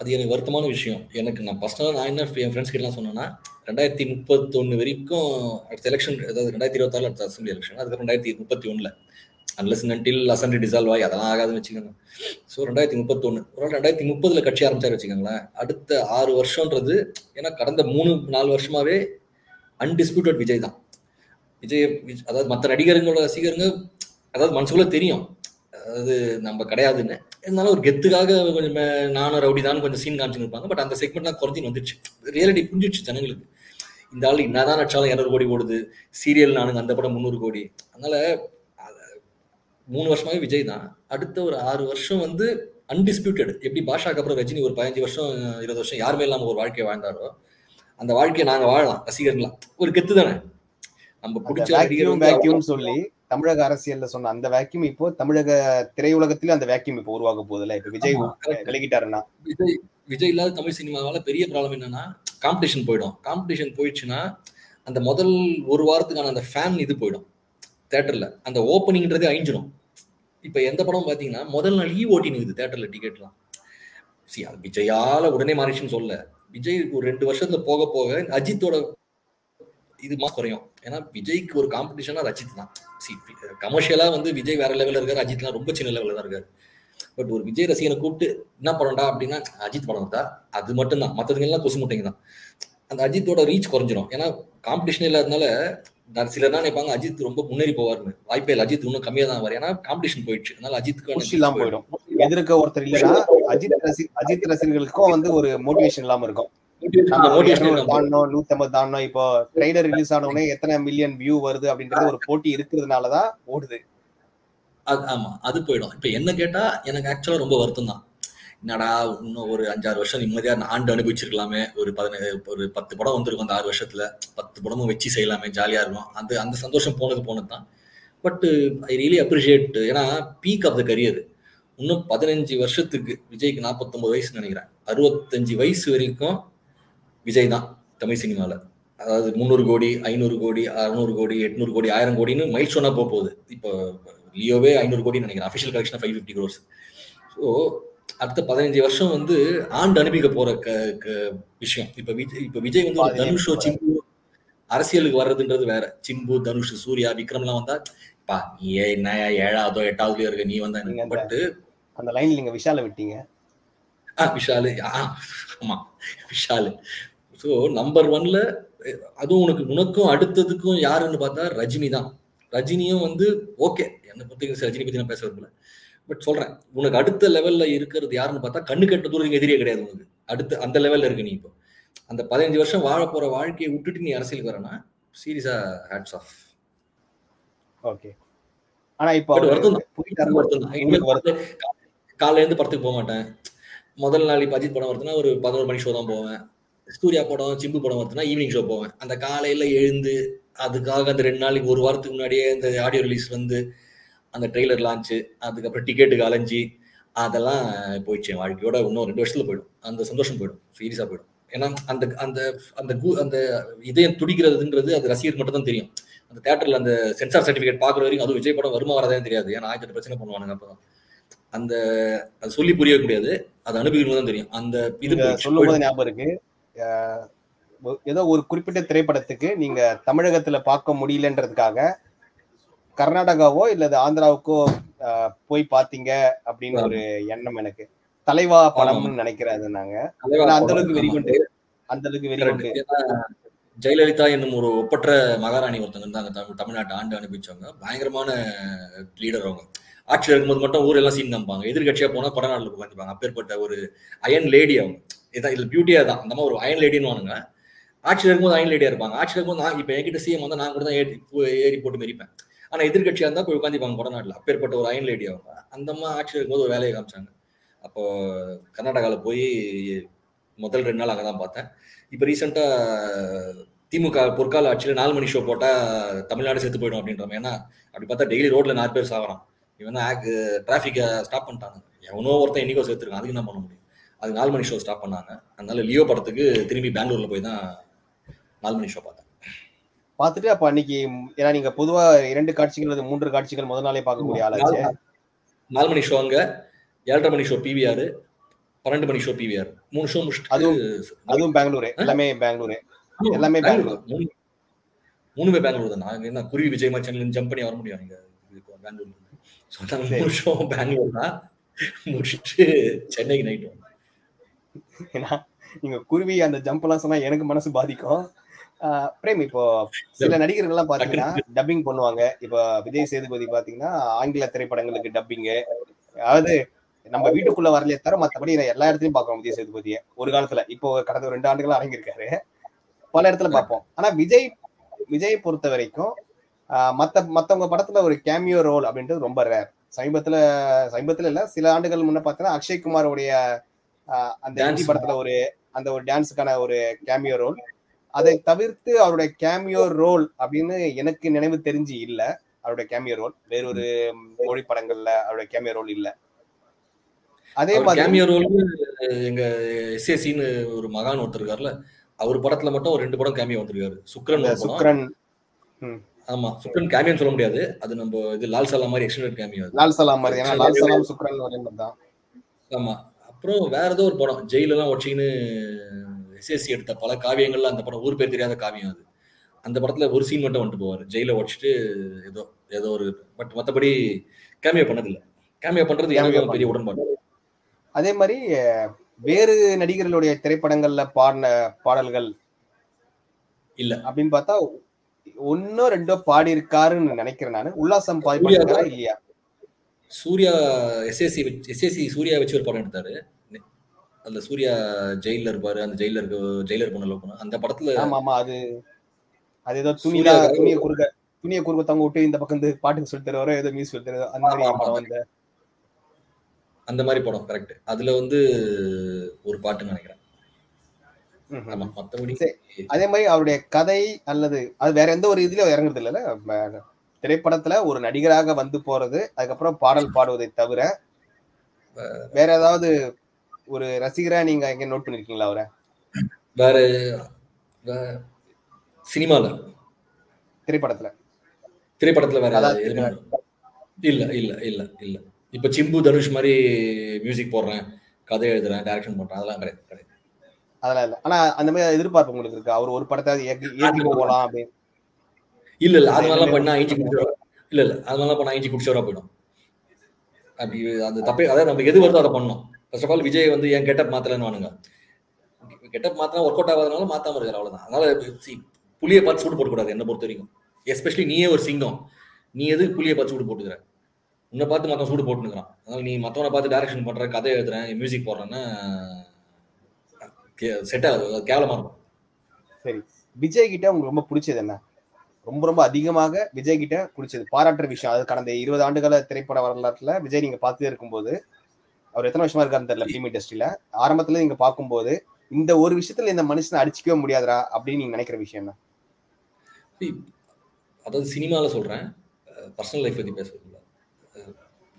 அது எனக்கு வருத்தமான விஷயம். எனக்கு நான் பர்சனலாக நான் என்ன என் ஃப்ரெண்ட்ஸ் கிட்டலாம் சொன்னேன்னா, ரெண்டாயிரத்தி முப்பத்தி ஒன்று வரைக்கும் அடுத்த எலெக்ஷன், அதாவது ரெண்டாயிரத்தி இருபத்தாறு அடுத்த அசம்பிளி எலெக்ஷன், அதுக்கப்புறம் ரெண்டாயிரத்தி முப்பத்தி ஒன்றில் அன்லஸ் அன்டில் அசம்பிளி டிசால்வ் ஆகி அதெல்லாம் ஆகாது வச்சுக்கோங்க. ஸோ ரெண்டாயிரத்தி முப்பத்தொன்று ஒரு நாள் ரெண்டாயிரத்தி முப்பதில் கட்சி ஆரம்பிச்சார் வச்சுக்கோங்களேன். அடுத்த ஆறு வருஷன்றது, ஏன்னா கடந்த மூணு நாலு வருஷமாகவே அன்டிஸ்பியூட்டட் விஜய் தான். விஜய் அதாவது மற்ற நடிகர்களோட ரசிகருங்க, அதாவது மனசுக்குள்ளே தெரியும் அதாவது நம்ம கிடையாதுன்னு, இருந்தாலும் ஒரு கெத்துக்காக கொஞ்சம் நானும் ரவுடி தான் கொஞ்சம் சீன் காமிச்சுருப்பாங்க. பட் அந்த செக்மெண்ட்லாம் குறைஞ்சின்னு வந்துடுச்சு, ரியாலிட்டி புரிஞ்சிடுச்சு ஜனங்களுக்கு. இந்த ஆள் என்னதான் நடிச்சாலும் இரநூறு கோடி ஓடுது, சீரியல் நானுங்க அந்த படம் முந்நூறு கோடி. அதனால மூணு வருஷமாகவே விஜய் தான். அடுத்த ஒரு ஆறு வருஷம் வந்து அன்டிஸ்பியூட்டட், எப்படி பாஷாக்கு அப்புறம் ரஜினி ஒரு பதினஞ்சு வருஷம் இருபது வருஷம் யாருமே இல்லாமல் ஒரு வாழ்க்கையை வாழ்ந்தாரோ அந்த வாழ்க்கையை நாங்கள் வாழலாம் ரசிகர்களாம். ஒரு கெத்து தானே நம்ம பிடிச்ச சொல்லி தமிழக அரசியல்ல சொன்ன அந்த வேக்யூம் இப்போ தமிழக திரையுலகத்திலே அந்த வேக்யூம் இப்போ உருவாக போகுதுல. இப்போ விஜய் விலகிட்டாருன்னா, விஜய் விஜய் இல்லாத தமிழ் சினிமாவால பெரிய ப்ராப்ளம் என்னன்னா காம்படிஷன் போயிடும். காம்படிஷன் போயிடுச்சுன்னா அந்த முதல் ஒரு வாரத்துக்கான அந்த ஃபேன் இது போயிடும் தேட்டர்ல, அந்த ஓப்பனிங்ன்றதே அழிஞ்சிடும். இப்போ எந்த படம் பார்த்தீங்கன்னா முதல் நாள் ஈ ஓட்டி நிற்குது தேட்டர்ல டிக்கெட்லாம். சரி, அது விஜயால உடனே மாறிடுச்சுன்னு சொல்ல, விஜய் ஒரு ரெண்டு வருஷத்துல போக போக அஜித்தோட இது மா குறையும். ஏன்னா விஜய்க்கு ஒரு காம்படிஷனா அது அஜித் தான். சி, கமர்ஷியலாக வந்து விஜய் வேற லெவலில் இருக்காரு, அஜித்லாம் ரொம்ப சின்ன லெவலில் தான் இருக்காரு. பட் ஒரு விஜய் ரசிகனை கூப்பிட்டு என்ன படம்டா அப்படின்னா அஜித் படம் தான், அது மட்டும் தான், மற்றதுங்கெல்லாம் கொசு முட்டைங்க தான். அந்த அஜித்தோட ரீச் குறைஞ்சிடும். ஏன்னா காம்படிஷன் இல்லாதனால சிலர் தான் நினைப்பாங்க அஜித் ரொம்ப முன்னேறி போவார்னு. வாய்ப்பே இல்லை, அஜித் இன்னும் கம்மியாக தான் வரும். ஏன்னா காம்படிஷன் போயிடுச்சு, அதனால அஜித்துக்கு போயிடும். எதிர்க்க ஒருத்தர் இல்லைன்னா அஜித் ரசி அஜித் ரசிகர்களுக்கும் வந்து ஒரு மோட்டிவேஷன் இல்லாமல் இருக்கும். இப்போ ட்ரெய்லர் ரிலீஸ் ஆன உடனே எத்தனை மில்லியன் வியூ வருது அப்படின்றது ஒரு போட்டி இருக்கிறதுனாலதான் ஓடுது. ஆமா, அது போயிடும். இப்ப என்ன கேட்டா எனக்கு ஆக்சுவலா ரொம்ப வருத்தம் தான். என்னடா இன்னும் ஒரு அஞ்சாறு வருஷம் நிம்மதியா ஆண்டு அனுபவிச்சிருக்கலாமே, ஒரு பதினேழு ஒரு பத்து படம் வந்திருக்கும் அந்த ஆறு வருஷத்துல, பத்து படமும் வச்சு செய்யலாமே, ஜாலியா இருக்கும். அந்த அந்த சந்தோஷம் போனது போனதுதான். But I really appreciate. ஏன்னா பீக் ஆஃப் த கரியர் இன்னும் பதினஞ்சு வருஷத்துக்கு. விஜய்க்கு நாற்பத்தொன்பது வயசுன்னு நினைக்கிறேன், அறுபத்தஞ்சு வயசு வரைக்கும் விஜய் தான் தமிழ் சினிமாவில். அதாவது முந்நூறு கோடி ஐநூறு கோடி அறுநூறு கோடி எட்நூறு கோடி ஆயிரம் கோடின்னு மைல் ஸ்டோனாக போக போகுது. இப்போ லியோவே ஐநூறு கோடின்னு நினைக்கிறேன், official collection five fifty crores. So அடுத்த பதினஞ்சு வருஷம் வந்து ஆண்டு அனுப்பிக்க போகிற க விஷயம். இப்போ விஜய் இப்போ விஜய் வந்து ஒரு தனுஷோ சிம்பு அரசியலுக்கு வர்றதுன்றது வேற. சிம்பு, தனுஷ், சூர்யா, விக்ரம்லாம் வந்தா பா நீ என்ன ஏழாவதோ எட்டாவதுலையோ இருக்க நீ வந்தா எனக்கு பட்டு அந்த லைன். நீங்கள் விஷாலை விட்டீங்க. ஆ விஷாலு, ஆமாம் விஷாலு. ஸோ நம்பர் ஒன்ல அதுவும் உனக்கு உனக்கும் அடுத்ததுக்கும் யாருன்னு பார்த்தா ரஜினி தான். ரஜினியும் வந்து ஓகே, என்னை பற்றி ரஜினி பற்றி நான் பேச விரும்பல, பட் சொல்கிறேன் உனக்கு அடுத்த லெவலில் இருக்கிறது யாருன்னு பார்த்தா கண்ணு கெட்ட தூரத்துக்கு எதிரியே கிடையாது உனக்கு. அடுத்து அந்த லெவலில் இருக்கு நீ. இப்போ அந்த பதினஞ்சு வருஷம் வாழ போகிற வாழ்க்கையை விட்டுட்டு நீ அரசியலுக்கு வரேன்னா சீரியஸாக ஹேட்ஸ் ஆஃப். ஓகே, ஆனால் இப்போ வருத்தம் தான். காலையிலேருந்து படத்துக்கு போக மாட்டேன். முதல் நாள் இப்போ அஜித் படம் வருதுன்னா ஒரு பதினோரு மணி ஷோ தான் போவேன். சூர்யா படம் சிம்பு படம் வருதுன்னா ஈவினிங் ஷோ போவேன். அந்த காலையில் எழுந்து அதுக்காக அந்த ரெண்டு நாளைக்கு ஒரு வாரத்துக்கு முன்னாடியே இந்த ஆடியோ ரிலீஸ் வந்து அந்த ட்ரெய்லர் லான்ச்சு, அதுக்கப்புறம் டிக்கெட்டுக்கு அலைஞ்சி அதெல்லாம் போயிடுச்சு என் வாழ்க்கையோட. இன்னும் ரெண்டு வருஷத்துல போயிடும் அந்த சந்தோஷம், போயிடும் சீரியஸா போயிடும். ஏன்னா அந்த அந்த அந்த கூ அந்த இதயம் துடிக்கிறதுங்கிறது அது ரசிகர் மட்டும் தான் தெரியும். அந்த தியேட்டர்ல அந்த சென்சார் சர்டிஃபிகேட் பார்க்குற வரைக்கும் அது விஜய் படம் வருமா வரதே தெரியாது. ஏன்னா ஆயிரத்தி எட்டு பிரச்சனை பண்ணுவானுங்க. அப்பதான் அந்த அது சொல்லி புரிய முடியாது, அது அனுபவிக்கும் தான் தெரியும். அந்த இது சொல்லும்போது ஞாபகம் இருக்கு, ஏதோ ஒரு குறிப்பிட்ட திரைப்படத்துக்கு நீங்க தமிழகத்துல பார்க்க முடியலன்றதுக்காக கர்நாடகாவோ இல்லது ஆந்திராவுக்கோ போய் பாத்தீங்க அப்படின்னு ஒரு எண்ணம் எனக்கு. தலைவா படம்னு நினைக்கிறாரு நாங்க. அந்த அளவுக்கு வெறிகொண்டு அந்த அளவுக்கு வெறிகொண்டு ஜெயலலிதா என்னும் ஒரு ஒப்பற்ற மகாராணி ஒருத்தங்க இருந்தாங்க, தமிழ் தமிழ்நாட்டை ஆண்டு அனுப்பிச்சவங்க. பயங்கரமான லீடர் அவங்க. ஆட்சியில் இருக்கும்போது மட்டும் ஊரெல்லாம் சீன் காமிப்பாங்க, எதிர்கட்சியா போனா கொடநாடுல உட்காந்துப்பாங்க. அப்பேற்பட்ட ஒரு அயன் லேடி அவங்க. இதான் இதுல பியூட்டியா தான் அந்த மாதிரி ஒரு அயன் லேடின்னு வானுங்க. ஆட்சியில் இருக்கும்போது அயன் லேடியா இருப்பாங்க. ஆட்சியில் இருக்கும்போது நான் இப்ப என்கிட்ட சிஎம் வந்து நான் கூட தான் ஏறி ஏறி போட்டு மிரிப்பேன். ஆனா எதிர்கட்சியா இருந்தா போய் உட்காந்துப்பாங்க கொடநாடுல. அப்பேற்பட்ட ஒரு அயன் லேடி அவங்க. அந்த மாதிரி ஆட்சியில் இருக்கும்போது ஒரு வேலையை காமிச்சாங்க. அப்போ கர்நாடகாவில் போய் முதல் ரெண்டு நாள் அங்கே தான் பார்த்தேன். இப்போ ரீசெண்டாக திமுக பொற்கால ஆட்சியில் நாலு மணி ஷோ போட்டால் தமிழ்நாடு செத்து போயிடும் அப்படின்றோம். ஏன்னா அப்படி பார்த்தா டெய்லி ரோட்டில் நாலு பேர் சாகிறான். இவனா ஆக்கு டிராஃபிக்கை ஸ்டாப் பண்ணிட்டாங்க. எவனோ ஒருத்தன் இன்னிக்கோ சேர்த்துருக்கான். அதுக்கு என்ன பண்ண முடியும்? அது நாலு மணி ஷோ ஸ்டாப் பண்ணாங்க. அதனால லியோ படத்துக்கு திரும்பி பெங்களூரில் போய் தான் நாலு மணி ஷோ பார்த்தேன். பார்த்துட்டு அப்போ அன்னைக்கு ஏன்னா நீங்கள் பொதுவாக இரண்டு காட்சிகள் அல்லது மூன்று காட்சிகள் முதல் நாளே பார்க்கக்கூடிய ஆளாச்சு. நாலு மணி ஷோ அங்கே, ஏழரை மணி ஷோ பிவிஆர், பன்னெண்டு மணி ஷோ பிவிஆர், மூணு ஷோ முடிச்சுட்டு அதுவும் அதுவும் பெங்களூரு. எல்லாமே பெங்களூரு எல்லாமே பெங்களூர் மூணுமே பெங்களூர் தான். நாங்கள் என்ன குருவி விஜய் மச்சன்லேருந்து ஜம்ப் பண்ணி வர முடியும் இங்கே பெங்களூர்? ஸோ நாங்கள் மூணு ஷோ பெங்களூர் தான் முடிச்சுட்டு சென்னைக்கு நைட்டு வந்தோம். ஏன்னா நீங்கள் குருவி அந்த ஜம்ப்லாம் சொன்னால் எனக்கு மனசு பாதிக்கும். பிரேம், இப்போ சில நடிகர்கள்லாம் பார்த்தீங்கன்னா டப்பிங் பண்ணுவாங்க. இப்போ விஜய் சேதுபதி பார்த்தீங்கன்னா ஆங்கில திரைப்படங்களுக்கு டப்பிங்கு, அதாவது நம்ம வீட்டுக்குள்ள வரலையே தர மற்றபடி எல்லா இடத்துலயும் பார்க்கறோம் விஜய் சேதுபதியை. ஒரு காலத்துல, இப்போ கடந்த ரெண்டு ஆண்டுகளா அரங்கிருக்காரு, பல இடத்துல பார்ப்போம். ஆனா விஜய் விஜய் பொறுத்த வரைக்கும் மத்த மத்தவங்க படத்துல ஒரு கேமியோ ரோல் அப்படின்றது ரொம்ப ரேர். சமீபத்துல சமீபத்துல இல்ல சில ஆண்டுகள் முன்ன பாத்தீங்கன்னா அக்ஷய்குமாரோடைய அந்த ஹிந்தி படத்துல ஒரு அந்த ஒரு டான்ஸுக்கான ஒரு கேமியோ ரோல். அதை தவிர்த்து அவருடைய கேமியோ ரோல் அப்படின்னு எனக்கு நினைவு தெரிஞ்சு இல்ல. அவருடைய கேமியோ ரோல் வேறொரு மொழி படங்கள்ல அவருடைய கேமியோ ரோல் இல்ல. அதே மாதிரி கேமியோ ரோல் எங்க எஸ்ஏசின்னு ஒரு மகான் ஒருத்தர் இருக்காருல, அவர் படத்துல மட்டும் ஒரு ரெண்டு படம் கேமியோ வந்துருக்காரு. சுக்ரன் சுக்ரன் ஆமா சுக்ரன் கேமியோன்னு சொல்ல முடியாது, அது நம்ம இது லால் சலாம் மாதிரி எக்ஸ்டெண்டட் கேமியோ. லால் சலாம் மாதிரி, ஏன்னா லால் சலாம் சுக்ரன் வரையறதுதான். ஆமா. அப்புறம் வேற ஏதோ ஒரு படம் ஜெயில எல்லாம் ஒட்டின்னு எஸ்ஏசி எடுத்த பல காவியங்கள்ல அந்த படம் ஊர் பேர் தெரியாத காவியம். அது அந்த படத்துல ஒரு சீன் மட்டும் வந்துட்டு போவார் ஜெயில ஒட்டிட்டு ஏதோ ஏதோ ஒரு, பட் மற்றபடி கேமியோ பண்ணதில்லை. கேமியோ பண்றது எனக்கு பெரிய உடன்பாடு. அதே மாதிரி வேறு நடிகர்களுடைய திரைப்படங்கள்ல பாடின பாடல்கள் இல்ல அப்படின்னு பார்த்தா ஒன்னோ ரெண்டோ பாடி இருக்காருன்னு நினைக்கிறேன் நான். உல்லாசம் பாடினா இல்லையா? சூர்யா எஸ்ஏசி எஸ்ஏசி சூர்யா வச்சு ஒரு படம் எடுத்தாரு. அந்த சூர்யா ஜெயிலர் இருப்பாரு, அந்த ஜெயிலர் ஜெயிலர் பண்ண லோக்கணும் அந்த படத்துல. ஆமா ஆமா, அது அது ஏதோ துணியா துணியை குறுக்க துணியை குறுக்க தவங்க விட்டு இந்த பக்கம் வந்து பாட்டுக்கு சொல்லி தருவாரோ ஏதோ மியூசிக் சொல்லி தருவாரோ அந்த மாதிரி படம் வந்து அந்த மாதிரி படம். கரெக்ட். அதுல வந்து ஒரு பாட்டு நினைக்கிறேன். அதே மாதிரி அவருடைய கதை அல்லது அது வேற எந்த ஒரு இதுல இறங்குறது இல்ல. திரைப்படத்துல ஒரு நடிகராக வந்து போறது, அதுக்கப்புறம் பாடல் பாடுவதை தவிர வேற ஏதாவது ஒரு ரசிகரா நீங்க எங்க நோட் பண்ணிருக்கீங்களா அவரை? வேற சினிமால திரைப்படத்துல திரைப்படத்துல வேற இல்ல இல்ல இல்ல இல்ல இப்ப சிம்பு தனுஷ் மாதிரி மியூசிக் போடுறேன், கதை எழுதுறேன், டைரக்ஷன் பண்றேன், அதெல்லாம் கிடையாது கிடையாது அதெல்லாம் இல்லை. ஆனா அந்த மாதிரி எதிர்பார்ப்பு உங்களுக்கு இருக்கு? அவர் ஒரு படத்தை ஏற்றி போகலாம் அப்படின்னு இல்ல இல்ல அதனால பண்ணா ஐஞ்சி குடிச்சவரா இல்ல இல்ல அதனால பண்ணா ஐஞ்சி குடிச்சவரா போயிடும். அப்படி அந்த தப்பே, அதாவது நம்ம எது வருதோ அதை பண்ணோம். ஃபர்ஸ்ட் ஆஃப் ஆல் விஜய் வந்து என் கெட்டப் மாத்தலன்னு வானுங்க. கெட்டப் மாத்தினா ஒர்க் அவுட் ஆகாதனால மாத்தாம இருக்காரு, அவ்வளவுதான். அதனால புளியை பார்த்து சூடு போடக்கூடாது என்னை பொறுத்த வரைக்கும். எஸ்பெஷலி நீயே ஒரு சிங்கம், நீ எது புளியை பார்த்து சூடு போட்டுக்கிற? உன்னை பார்த்து மற்றவன் சூடு போட்டுக்கிறான். அதனால நீ மற்றவனை பார்த்து டைரக்ஷன் பண்ற, கதை எழுதுறேன், மியூசிக் போடுறேன்னா செட் ஆகுது, கேவலமா இருக்கும். சரி, விஜய் கிட்ட உங்களுக்கு ரொம்ப பிடிச்சது என்ன? ரொம்ப ரொம்ப அதிகமாக விஜய் கிட்ட பிடிச்சது பாராட்டுற விஷயம் அது கடந்த இருபது ஆண்டுகள திரைப்பட வரலாற்றுல விஜய் நீங்க பார்த்துட்டே இருக்கும்போது, அவர் எத்தனை வருஷமா இருக்காரு தெரியல பிலிம் இண்டஸ்ட்ரியில, ஆரம்பத்துல நீங்க பார்க்கும்போது இந்த ஒரு விஷயத்துல இந்த மனுஷனை அடிச்சுக்கவே முடியாதுரா அப்படின்னு நீங்க நினைக்கிற விஷயம் என்ன? அதாவது சினிமால சொல்றேன், பர்சனல் லைஃப் பத்தி பேசுறேன்.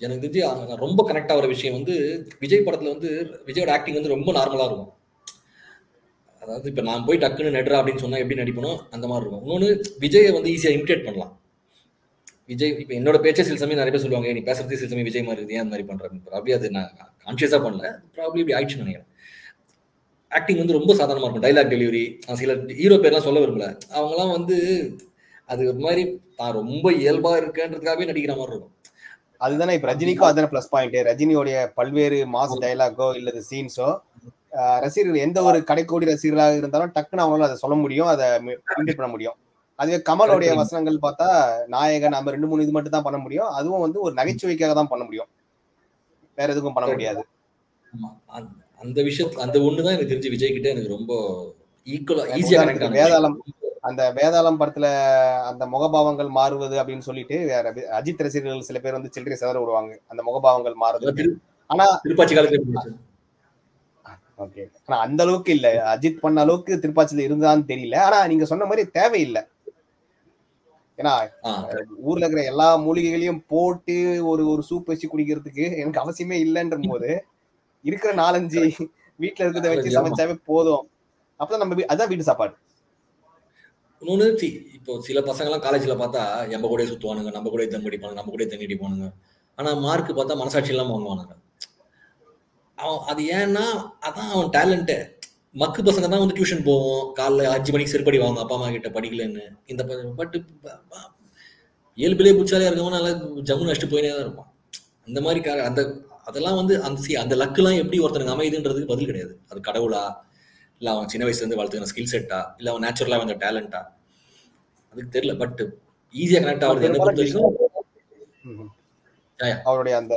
எனக்கு தெரிஞ்சு நான் ரொம்ப கனெக்ட் ஆகிற விஷயம் வந்து விஜய் படத்தில் வந்து விஜயோட ஆக்டிங் வந்து ரொம்ப நார்மலாக இருக்கும். அதாவது இப்போ நான் போய் டக்குன்னு நடுறா அப்படின்னு சொன்னால் எப்படி நடிப்பணும் அந்த மாதிரி இருக்கும். இன்னொன்று விஜயை வந்து ஈஸியாக இமிடேட் பண்ணலாம். விஜய் இப்போ என்னோட பேச்சை சில சமயம் நிறைய பேர் சொல்லுவாங்க, நீ பேசுறது சில சமயம் விஜய் மாதிரி இருக்குது, ஏன் அந்த மாதிரி பண்ணுறேன். ப்ராப்ளி அது நான் கான்ஷியஸாக பண்ணல, ப்ராப்ளி இப்படி ஆயிடுச்சுன்னு நினைக்கிறேன். ஆக்டிங் வந்து ரொம்ப சாதாரணமாக இருக்கும். டைலாக் டெலிவரி சில ஹீரோ பேர்லாம் சொல்ல விரும்பல, அவங்களாம் வந்து அது ஒரு மாதிரி தான் ரொம்ப இயல்பாக இருக்குன்றதுக்காகவே நடிக்கிற மாதிரி இருக்கும். அதுதானே இப்போ ரஜினிக்கும் அதுதானே ப்ளஸ் பாயிண்ட். ரஜினியோடைய பல்வேறு மாஸ் டைலாக்கோ இல்லை சீன்ஸோ ரசிகர்கள் எந்த ஒரு கடைக்கோடி ரசிகர்களாக இருந்தாலும் டக்குன்னு அவங்களால அதை சொல்ல முடியும், அதை மீட் பண்ண முடியும். அதுவே கமலோடைய வசனங்கள் பார்த்தா நாயகன் நம்ம ரெண்டு மூணு இது மட்டும் தான் பண்ண முடியும். அதுவும் வந்து ஒரு நகைச்சுவைக்காக தான் பண்ண முடியும், வேற எதுக்கும் பண்ண முடியாது. அந்த விஷயத்து அந்த ஒண்ணுதான் எனக்கு தெரிஞ்சு விஜய் கிட்ட எனக்கு ரொம்ப ஈக்குவலா ஈஸியா கனெக்ட். வேதாளம் அந்த வேதாளம் படத்துல அந்த முகபாவங்கள் மாறுவது அப்படின்னு சொல்லிட்டு வேற அஜித் ரசிகர்கள் சில பேர் வந்து சில்லறை சதற விடுவாங்க அந்த முகபாவங்கள் மாறுவது. ஆனா திருப்பாச்சி காலத்துல ஓகே, ஆனா அந்த அளவுக்கு இல்ல, அஜித் பண்ண அளவுக்கு திருப்பாச்சியில இருந்தான்னு தெரியல. ஆனா நீங்க சொன்ன மாதிரி தேவையில்லை, ஏன்னா ஊர்ல இருக்கிற எல்லா மூலிகைகளையும் போட்டு ஒரு ஒரு சூப் வச்சு குடிக்கிறதுக்கு எனக்கு அவசியமே இல்லைன்ற போது இருக்கிற நாலஞ்சு வீட்டுல இருக்கிறத வச்சு சமைச்சாவே போதும். அப்பதான் நம்ம அதான் வீட்டு சாப்பாடு. இன்னொன்னு இப்போ சில பசங்க எல்லாம் காலேஜ்ல பார்த்தா நம்ம கூட சுத்துவானுங்க, நம்ம கூட தம் அடிப்பானுங்க, நம்ம கூட தண்ணி அடிப்பானுங்க. ஆனா மார்க் பார்த்தா மனசாட்சி எல்லாம் வாங்குவானுங்க. அவன் அது ஏன்னா அதான் அவன் டேலண்ட். மக்கு பசங்க தான் வந்து டியூஷன் போவோம், காலைல அஞ்சு மணிக்கு செருப்படி வாங்க அப்பா அம்மா கிட்ட படிக்கலன்னு. இந்த பட் இயல்பிலே புச்சாலே இருக்கவன் நல்லா ஜம்முன்னு அடிச்சுட்டு போயினே தான் இருப்பான். அந்த மாதிரி அந்த அதெல்லாம் வந்து அந்த சி அந்த லக்குலாம் எப்படி ஒருத்தனுக்கு அமையுதுன்றதுக்கு பதில் கிடையாது. அது கடவுளா, இல்லை அவன் சின்ன வயசுலேருந்து வளர்த்துக்கிற ஸ்கில் செட்டா, இல்லை அவன் நேச்சுரலாக அவன் டேலண்டா, அதுக்கு தெரியல. பட் ஈஸியாக கனெக்ட் ஆகுறது என்ன பொறுத்த அவருடைய அந்த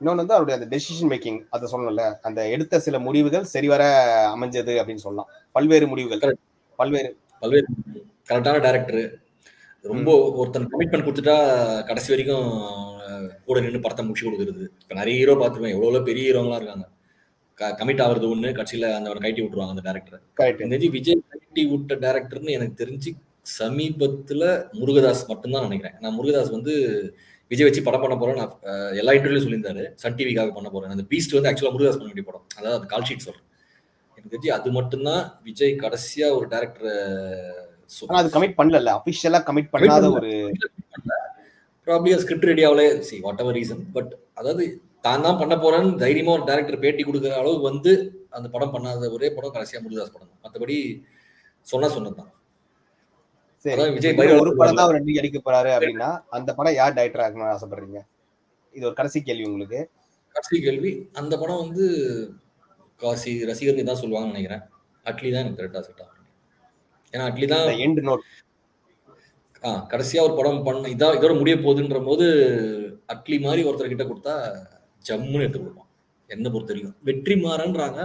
இன்னொன்று வந்து அவருடைய அந்த டெசிஷன் மேக்கிங். அதை சொல்லணும்ல, அந்த எடுத்த சில முடிவுகள் சரிவர அமைஞ்சது அப்படின்னு சொல்லலாம். பல்வேறு முடிவுகள் பல்வேறு பல்வேறு கரெக்டான டேரக்டரு ரொம்ப ஒருத்தன் கமிட்மெண்ட் கொடுத்துட்டா கடைசி வரைக்கும் கூட நின்று படத்தை முடிச்சு கொடுக்குறது. இப்போ நிறைய ஹீரோ பார்த்துருவேன், எவ்வளோ பெரிய ஹீரோங்களாம் இருக்காங்க, கமிட் ஆகுறது ஒன்று, கட்சியில் அந்த கைட்டி விட்டுருவாங்க அந்த டேரக்டரை. எனக்கு தெரிஞ்சு விஜய் கைட்டி விட்ட டேரக்டர்னு எனக்கு தெரிஞ்சு சமீபத்தில் முருகதாஸ் மட்டும்தான் நினைக்கிறேன். நான் முருகதாஸ் வந்து விஜய் வச்சு படம் பண்ண போகிறேன், நான் எல்லா இன்டர்வியூலையும் சொல்லியிருந்தாரு, சன் டிவிக்காக பண்ண போகிறேன். அந்த பீஸ்ட் வந்து ஆக்சுவலாக முருகதாஸ் பண்ண வேண்டிய படம், அதாவது அது கால் ஷீட் சொல்கிறேன். எனக்கு தெரிஞ்சு அது மட்டும்தான் விஜய் கடைசியாக ஒரு டேரக்டரை கமிட் பண்ணல, அஃபிஷியலாக கமிட் பண்ணாத ஒரு ப்ராப்ளி ஸ்கிரிப்ட் ரெடி ஆகலே சி வாட் எவர் ரீசன். பட் அதாவது தான் தான் பண்ண போறேன்னு தைரியமா ஒரு டேரக்டர் பேட்டி கொடுக்குற அளவுக்கு வந்து அந்த படம் பண்ணாத ஒரே படம் கடைசியா முருகதாஸ் படம். மற்றபடி சொன்னா சொன்னதுதான். சரி, விஜய் பைரவா ஒரு படம் தான் அவர் ரெண்டு அடிக்க போறாரு அப்படின்னா அந்த படம் யார் டைரக்டர் ஆகணும்னு ஆசைப்படுறீங்க? இது ஒரு கடைசி கேள்வி உங்களுக்கு. கடைசி கேள்வி, அந்த படம் வந்து காசி ரசிகர்கள் தான் சொல்லுவாங்கன்னு நினைக்கிறேன். அட்லி தான் எனக்கு கரெக்டா செட் ஆகும். ஏன்னா அட்லி தான் எண்ட் நோட். ஆ கடைசியா ஒரு படம் பண்ண இதா இதோட முடிய போகுதுன்ற போது அட்லி மாதிரி ஒருத்தர்கிட்ட கொடுத்தா ஜம்முன்னு எடுத்து கொடுப்பான். என்ன பொறுத்த வரைக்கும் வெற்றி மாறன்றாங்க,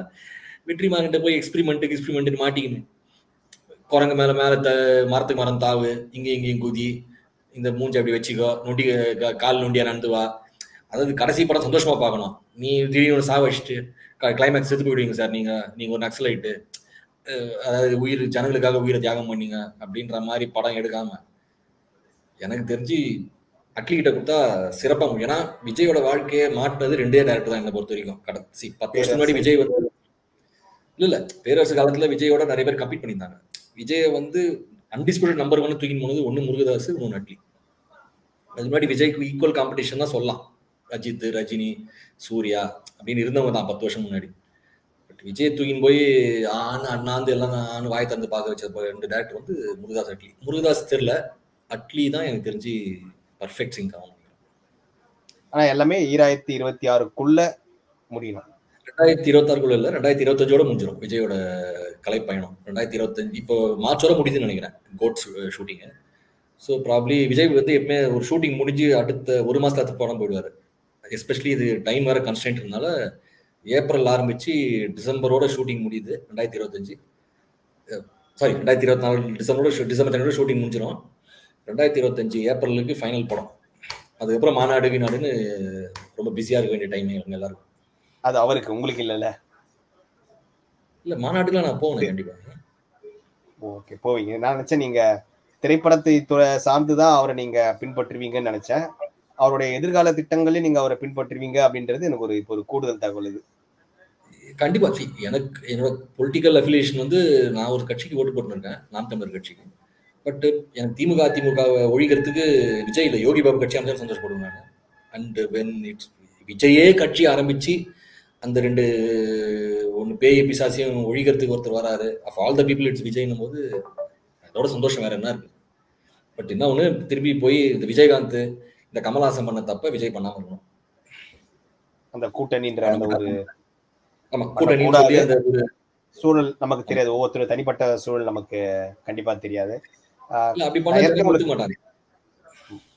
வெற்றி மாறன்ட்ட போய் எக்ஸ்பிரிமெண்ட்டுக்கு எக்ஸ்பிரிமெண்ட்டுன்னு மாட்டிக்கின்னு குரங்கு மேல மேல த மரத்துக்கு மரம் தாவு, இங்கே இங்கேயும் குதி, இந்த மூஞ்சி அப்படி வச்சுக்கோ, நொண்டி கால் நொண்டியா நடந்துவா. அதாவது கடைசி படம் சந்தோஷமா பார்க்கணும். நீ திடீர்னு சாக வச்சுட்டு கிளைமேக்ஸ் எடுத்து போயிடுவீங்க சார், நீங்க நீங்க ஒரு நக்ஸலைட்டு, அதாவது உயிர் ஜனங்களுக்காக உயிரை தியாகம் பண்ணீங்க அப்படின்ற மாதிரி படம் எடுக்காம எனக்கு தெரிஞ்சு அட்லீகிட்ட கொடுத்தா சிறப்பாக முடியும். ஏன்னா விஜயோட வாழ்க்கையை மாற்றுறது ரெண்டே டேரக்டர் தான் என்னை பொறுத்த வரைக்கும். கடைசி பத்து வருஷம் முன்னாடி விஜய் வந்து இல்லை இல்லை பேரரசு காலத்தில் விஜயோட நிறைய பேர் கம்ப்ளீட் பண்ணியிருந்தாங்க. விஜயை வந்து அன்டிஸ்பியூட்டட் நம்பர் ஒன்று தூக்கின்னு போனது ஒன்று முருகதாஸ், இன்னொன்று அட்லி. அது முன்னாடி விஜய்க்கு ஈக்குவல் காம்படிஷன் தான் சொல்லலாம். அஜித், ரஜினி, சூர்யா அப்படின்னு இருந்தவங்க தான் பத்து வருஷம் முன்னாடி. பட் விஜய் தூக்கின்னு போய் ஆண் அண்ணாந்து எல்லாம் ஆண் வாய் தந்து பார்க்க வச்சது ரெண்டு டேரக்டர் வந்து முருகதாஸ் அட்லி. முருகதாஸ் தெரியல, அட்லி தான் எனக்கு தெரிஞ்சு பர்ஃபெக்ட் சிங்க் ஆகும். ஆனா எல்லாமே இரண்டாயிரத்தி இருபத்தி ஆறுக்குள்ள முடியணும். ரெண்டாயிரத்தி இருபத்தி ஆறுக்குள்ள இல்லை, ரெண்டாயிரத்தி இருபத்தஞ்சோட முடிஞ்சிடும் விஜயோட கலைப்பயணம். ரெண்டாயிரத்தி இருபத்தஞ்சு இப்போ மார்ச்சோட முடியுதுன்னு நினைக்கிறேன் GOAT's shooting. So probably Vijay வந்து எப்பவுமே ஒரு ஷூட்டிங் முடிஞ்சு அடுத்த ஒரு மாசத்துல அடுத்த படம் போயிடுவாரு. எஸ்பெஷலி இது டைம் வேற கன்ஸ்டன்ட்னால ஏப்ரல் ஆரம்பிச்சு டிசம்பரோட ஷூட்டிங் முடியுது ரெண்டாயிரத்தி இருபத்தஞ்சு சாரி ரெண்டாயிரத்தி இருபத்தி நாலு டிசம்பரோட டிசம்பர் ரெண்டோட ஷூட்டிங் முடிஞ்சிடும். ரெண்டாயிரத்தி இருபத்தஞ்சு ஏப்ரலுக்கு ஃபைனல் படம், அதுக்கப்புறம் மாநாடு வீநாடுன்னு ரொம்ப பிஸியாக இருக்க வேண்டிய டைம் இவங்க எல்லாருக்கும். அது அவருக்கு உங்களுக்கு இல்லைல்ல? இல்லை மாநாடுக்குலாம் நான் போகணும் கண்டிப்பாக. ஓகே போவீங்க. நான் நினச்சேன் நீங்கள் திரைப்படத்தை சார்ந்து தான் அவரை நீங்கள் பின்பற்றுவீங்கன்னு நினச்சேன். அவருடைய எதிர்கால திட்டங்களையும் நீங்க அவரை பின்பற்றுவீங்க அப்படின்றது எனக்கு ஒரு இப்போ ஒரு கூடுதல் தகவல். இது கண்டிப்பா எனக்கு என்னோட பொலிட்டிக்கல் அஃபிலியேஷன் வந்து நான் ஒரு கட்சிக்கு ஓட்டு போட்டுருக்கேன், நாம் தமிழர் கட்சிக்கு. பட் எனக்கு திமுக திமுக ஒழிக்கிறதுக்கு விஜய் இல்லை யோகி பாபு கட்சி அமைச்சர் சந்தோஷப்படுவேன் நான். அண்ட் வென் இட்ஸ் விஜயே கட்சி ஆரம்பிச்சு அந்த ரெண்டு ஒன்று பேய் பிசாசியும் ஒழிக்கிறதுக்கு ஒருத்தர் வராரு, of all the people it's விஜய்னும் போது அதோட சந்தோஷம் வேற என்ன இருக்கு. பட் என்ன ஒன்று திரும்பி போய் இந்த விஜயகாந்த் இந்த கமல்ஹாசன் பண்ண தப்ப விஜய் பண்ணாம இருக்கணும். அந்த கூட்டணின்ற அந்த ஒரு சூழல் நமக்கு தெரியாது, ஒவ்வொருத்தரும் தனிப்பட்ட சூழல் நமக்கு கண்டிப்பா தெரியாது.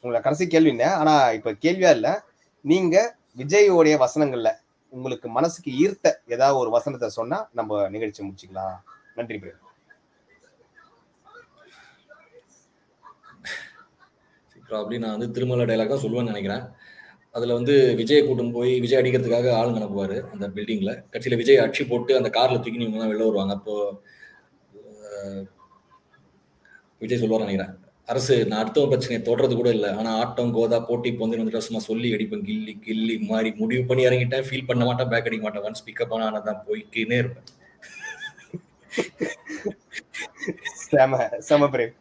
உங்களை கடைசி கேள்வி என்ன, ஆனா இப்ப கேள்வியா இல்ல, நீங்க விஜயோடைய வசனங்கள்ல உங்களுக்கு மனசுக்கு ஈர்த்த ஏதாவது ஒரு வசனத்தை சொன்னா நம்ம நிகழ்ச்சி முடிச்சுக்கலாம். நன்றி. பேர் ப்ராப்ளி நான் வந்து திருமலை டைலாக் தான் சொல்லுவேன்னு நினைக்கிறேன். அதில் வந்து விஜயை கூட்டம் போய் விஜய் அடிக்கிறதுக்காக ஆளுங்க அனுப்புவார் அந்த பில்டிங்கில். கட்சியில் விஜய் அட்சி போட்டு அந்த காரில் தூக்கி இவங்கெல்லாம் வெளில வருவாங்க. அப்போது விஜய் சொல்லுவார் நினைக்கிறேன், அரசு நான் அடுத்த பிரச்சனையை தொடர்றது கூட இல்லை, ஆனால் ஆட்டம் கோதா போட்டி பொந்து வந்துட்டு சும்மா சொல்லி அடிப்பேன், கில்லி கில்லி மாதிரி முடிவு பண்ணி இறங்கிட்டேன், ஃபீல் பண்ண மாட்டேன், பேக் அடிக்க மாட்டேன், ஒன்ஸ் பிக்கப் ஆனால் ஆனால் தான் போய்க்கினே இருப்பேன்.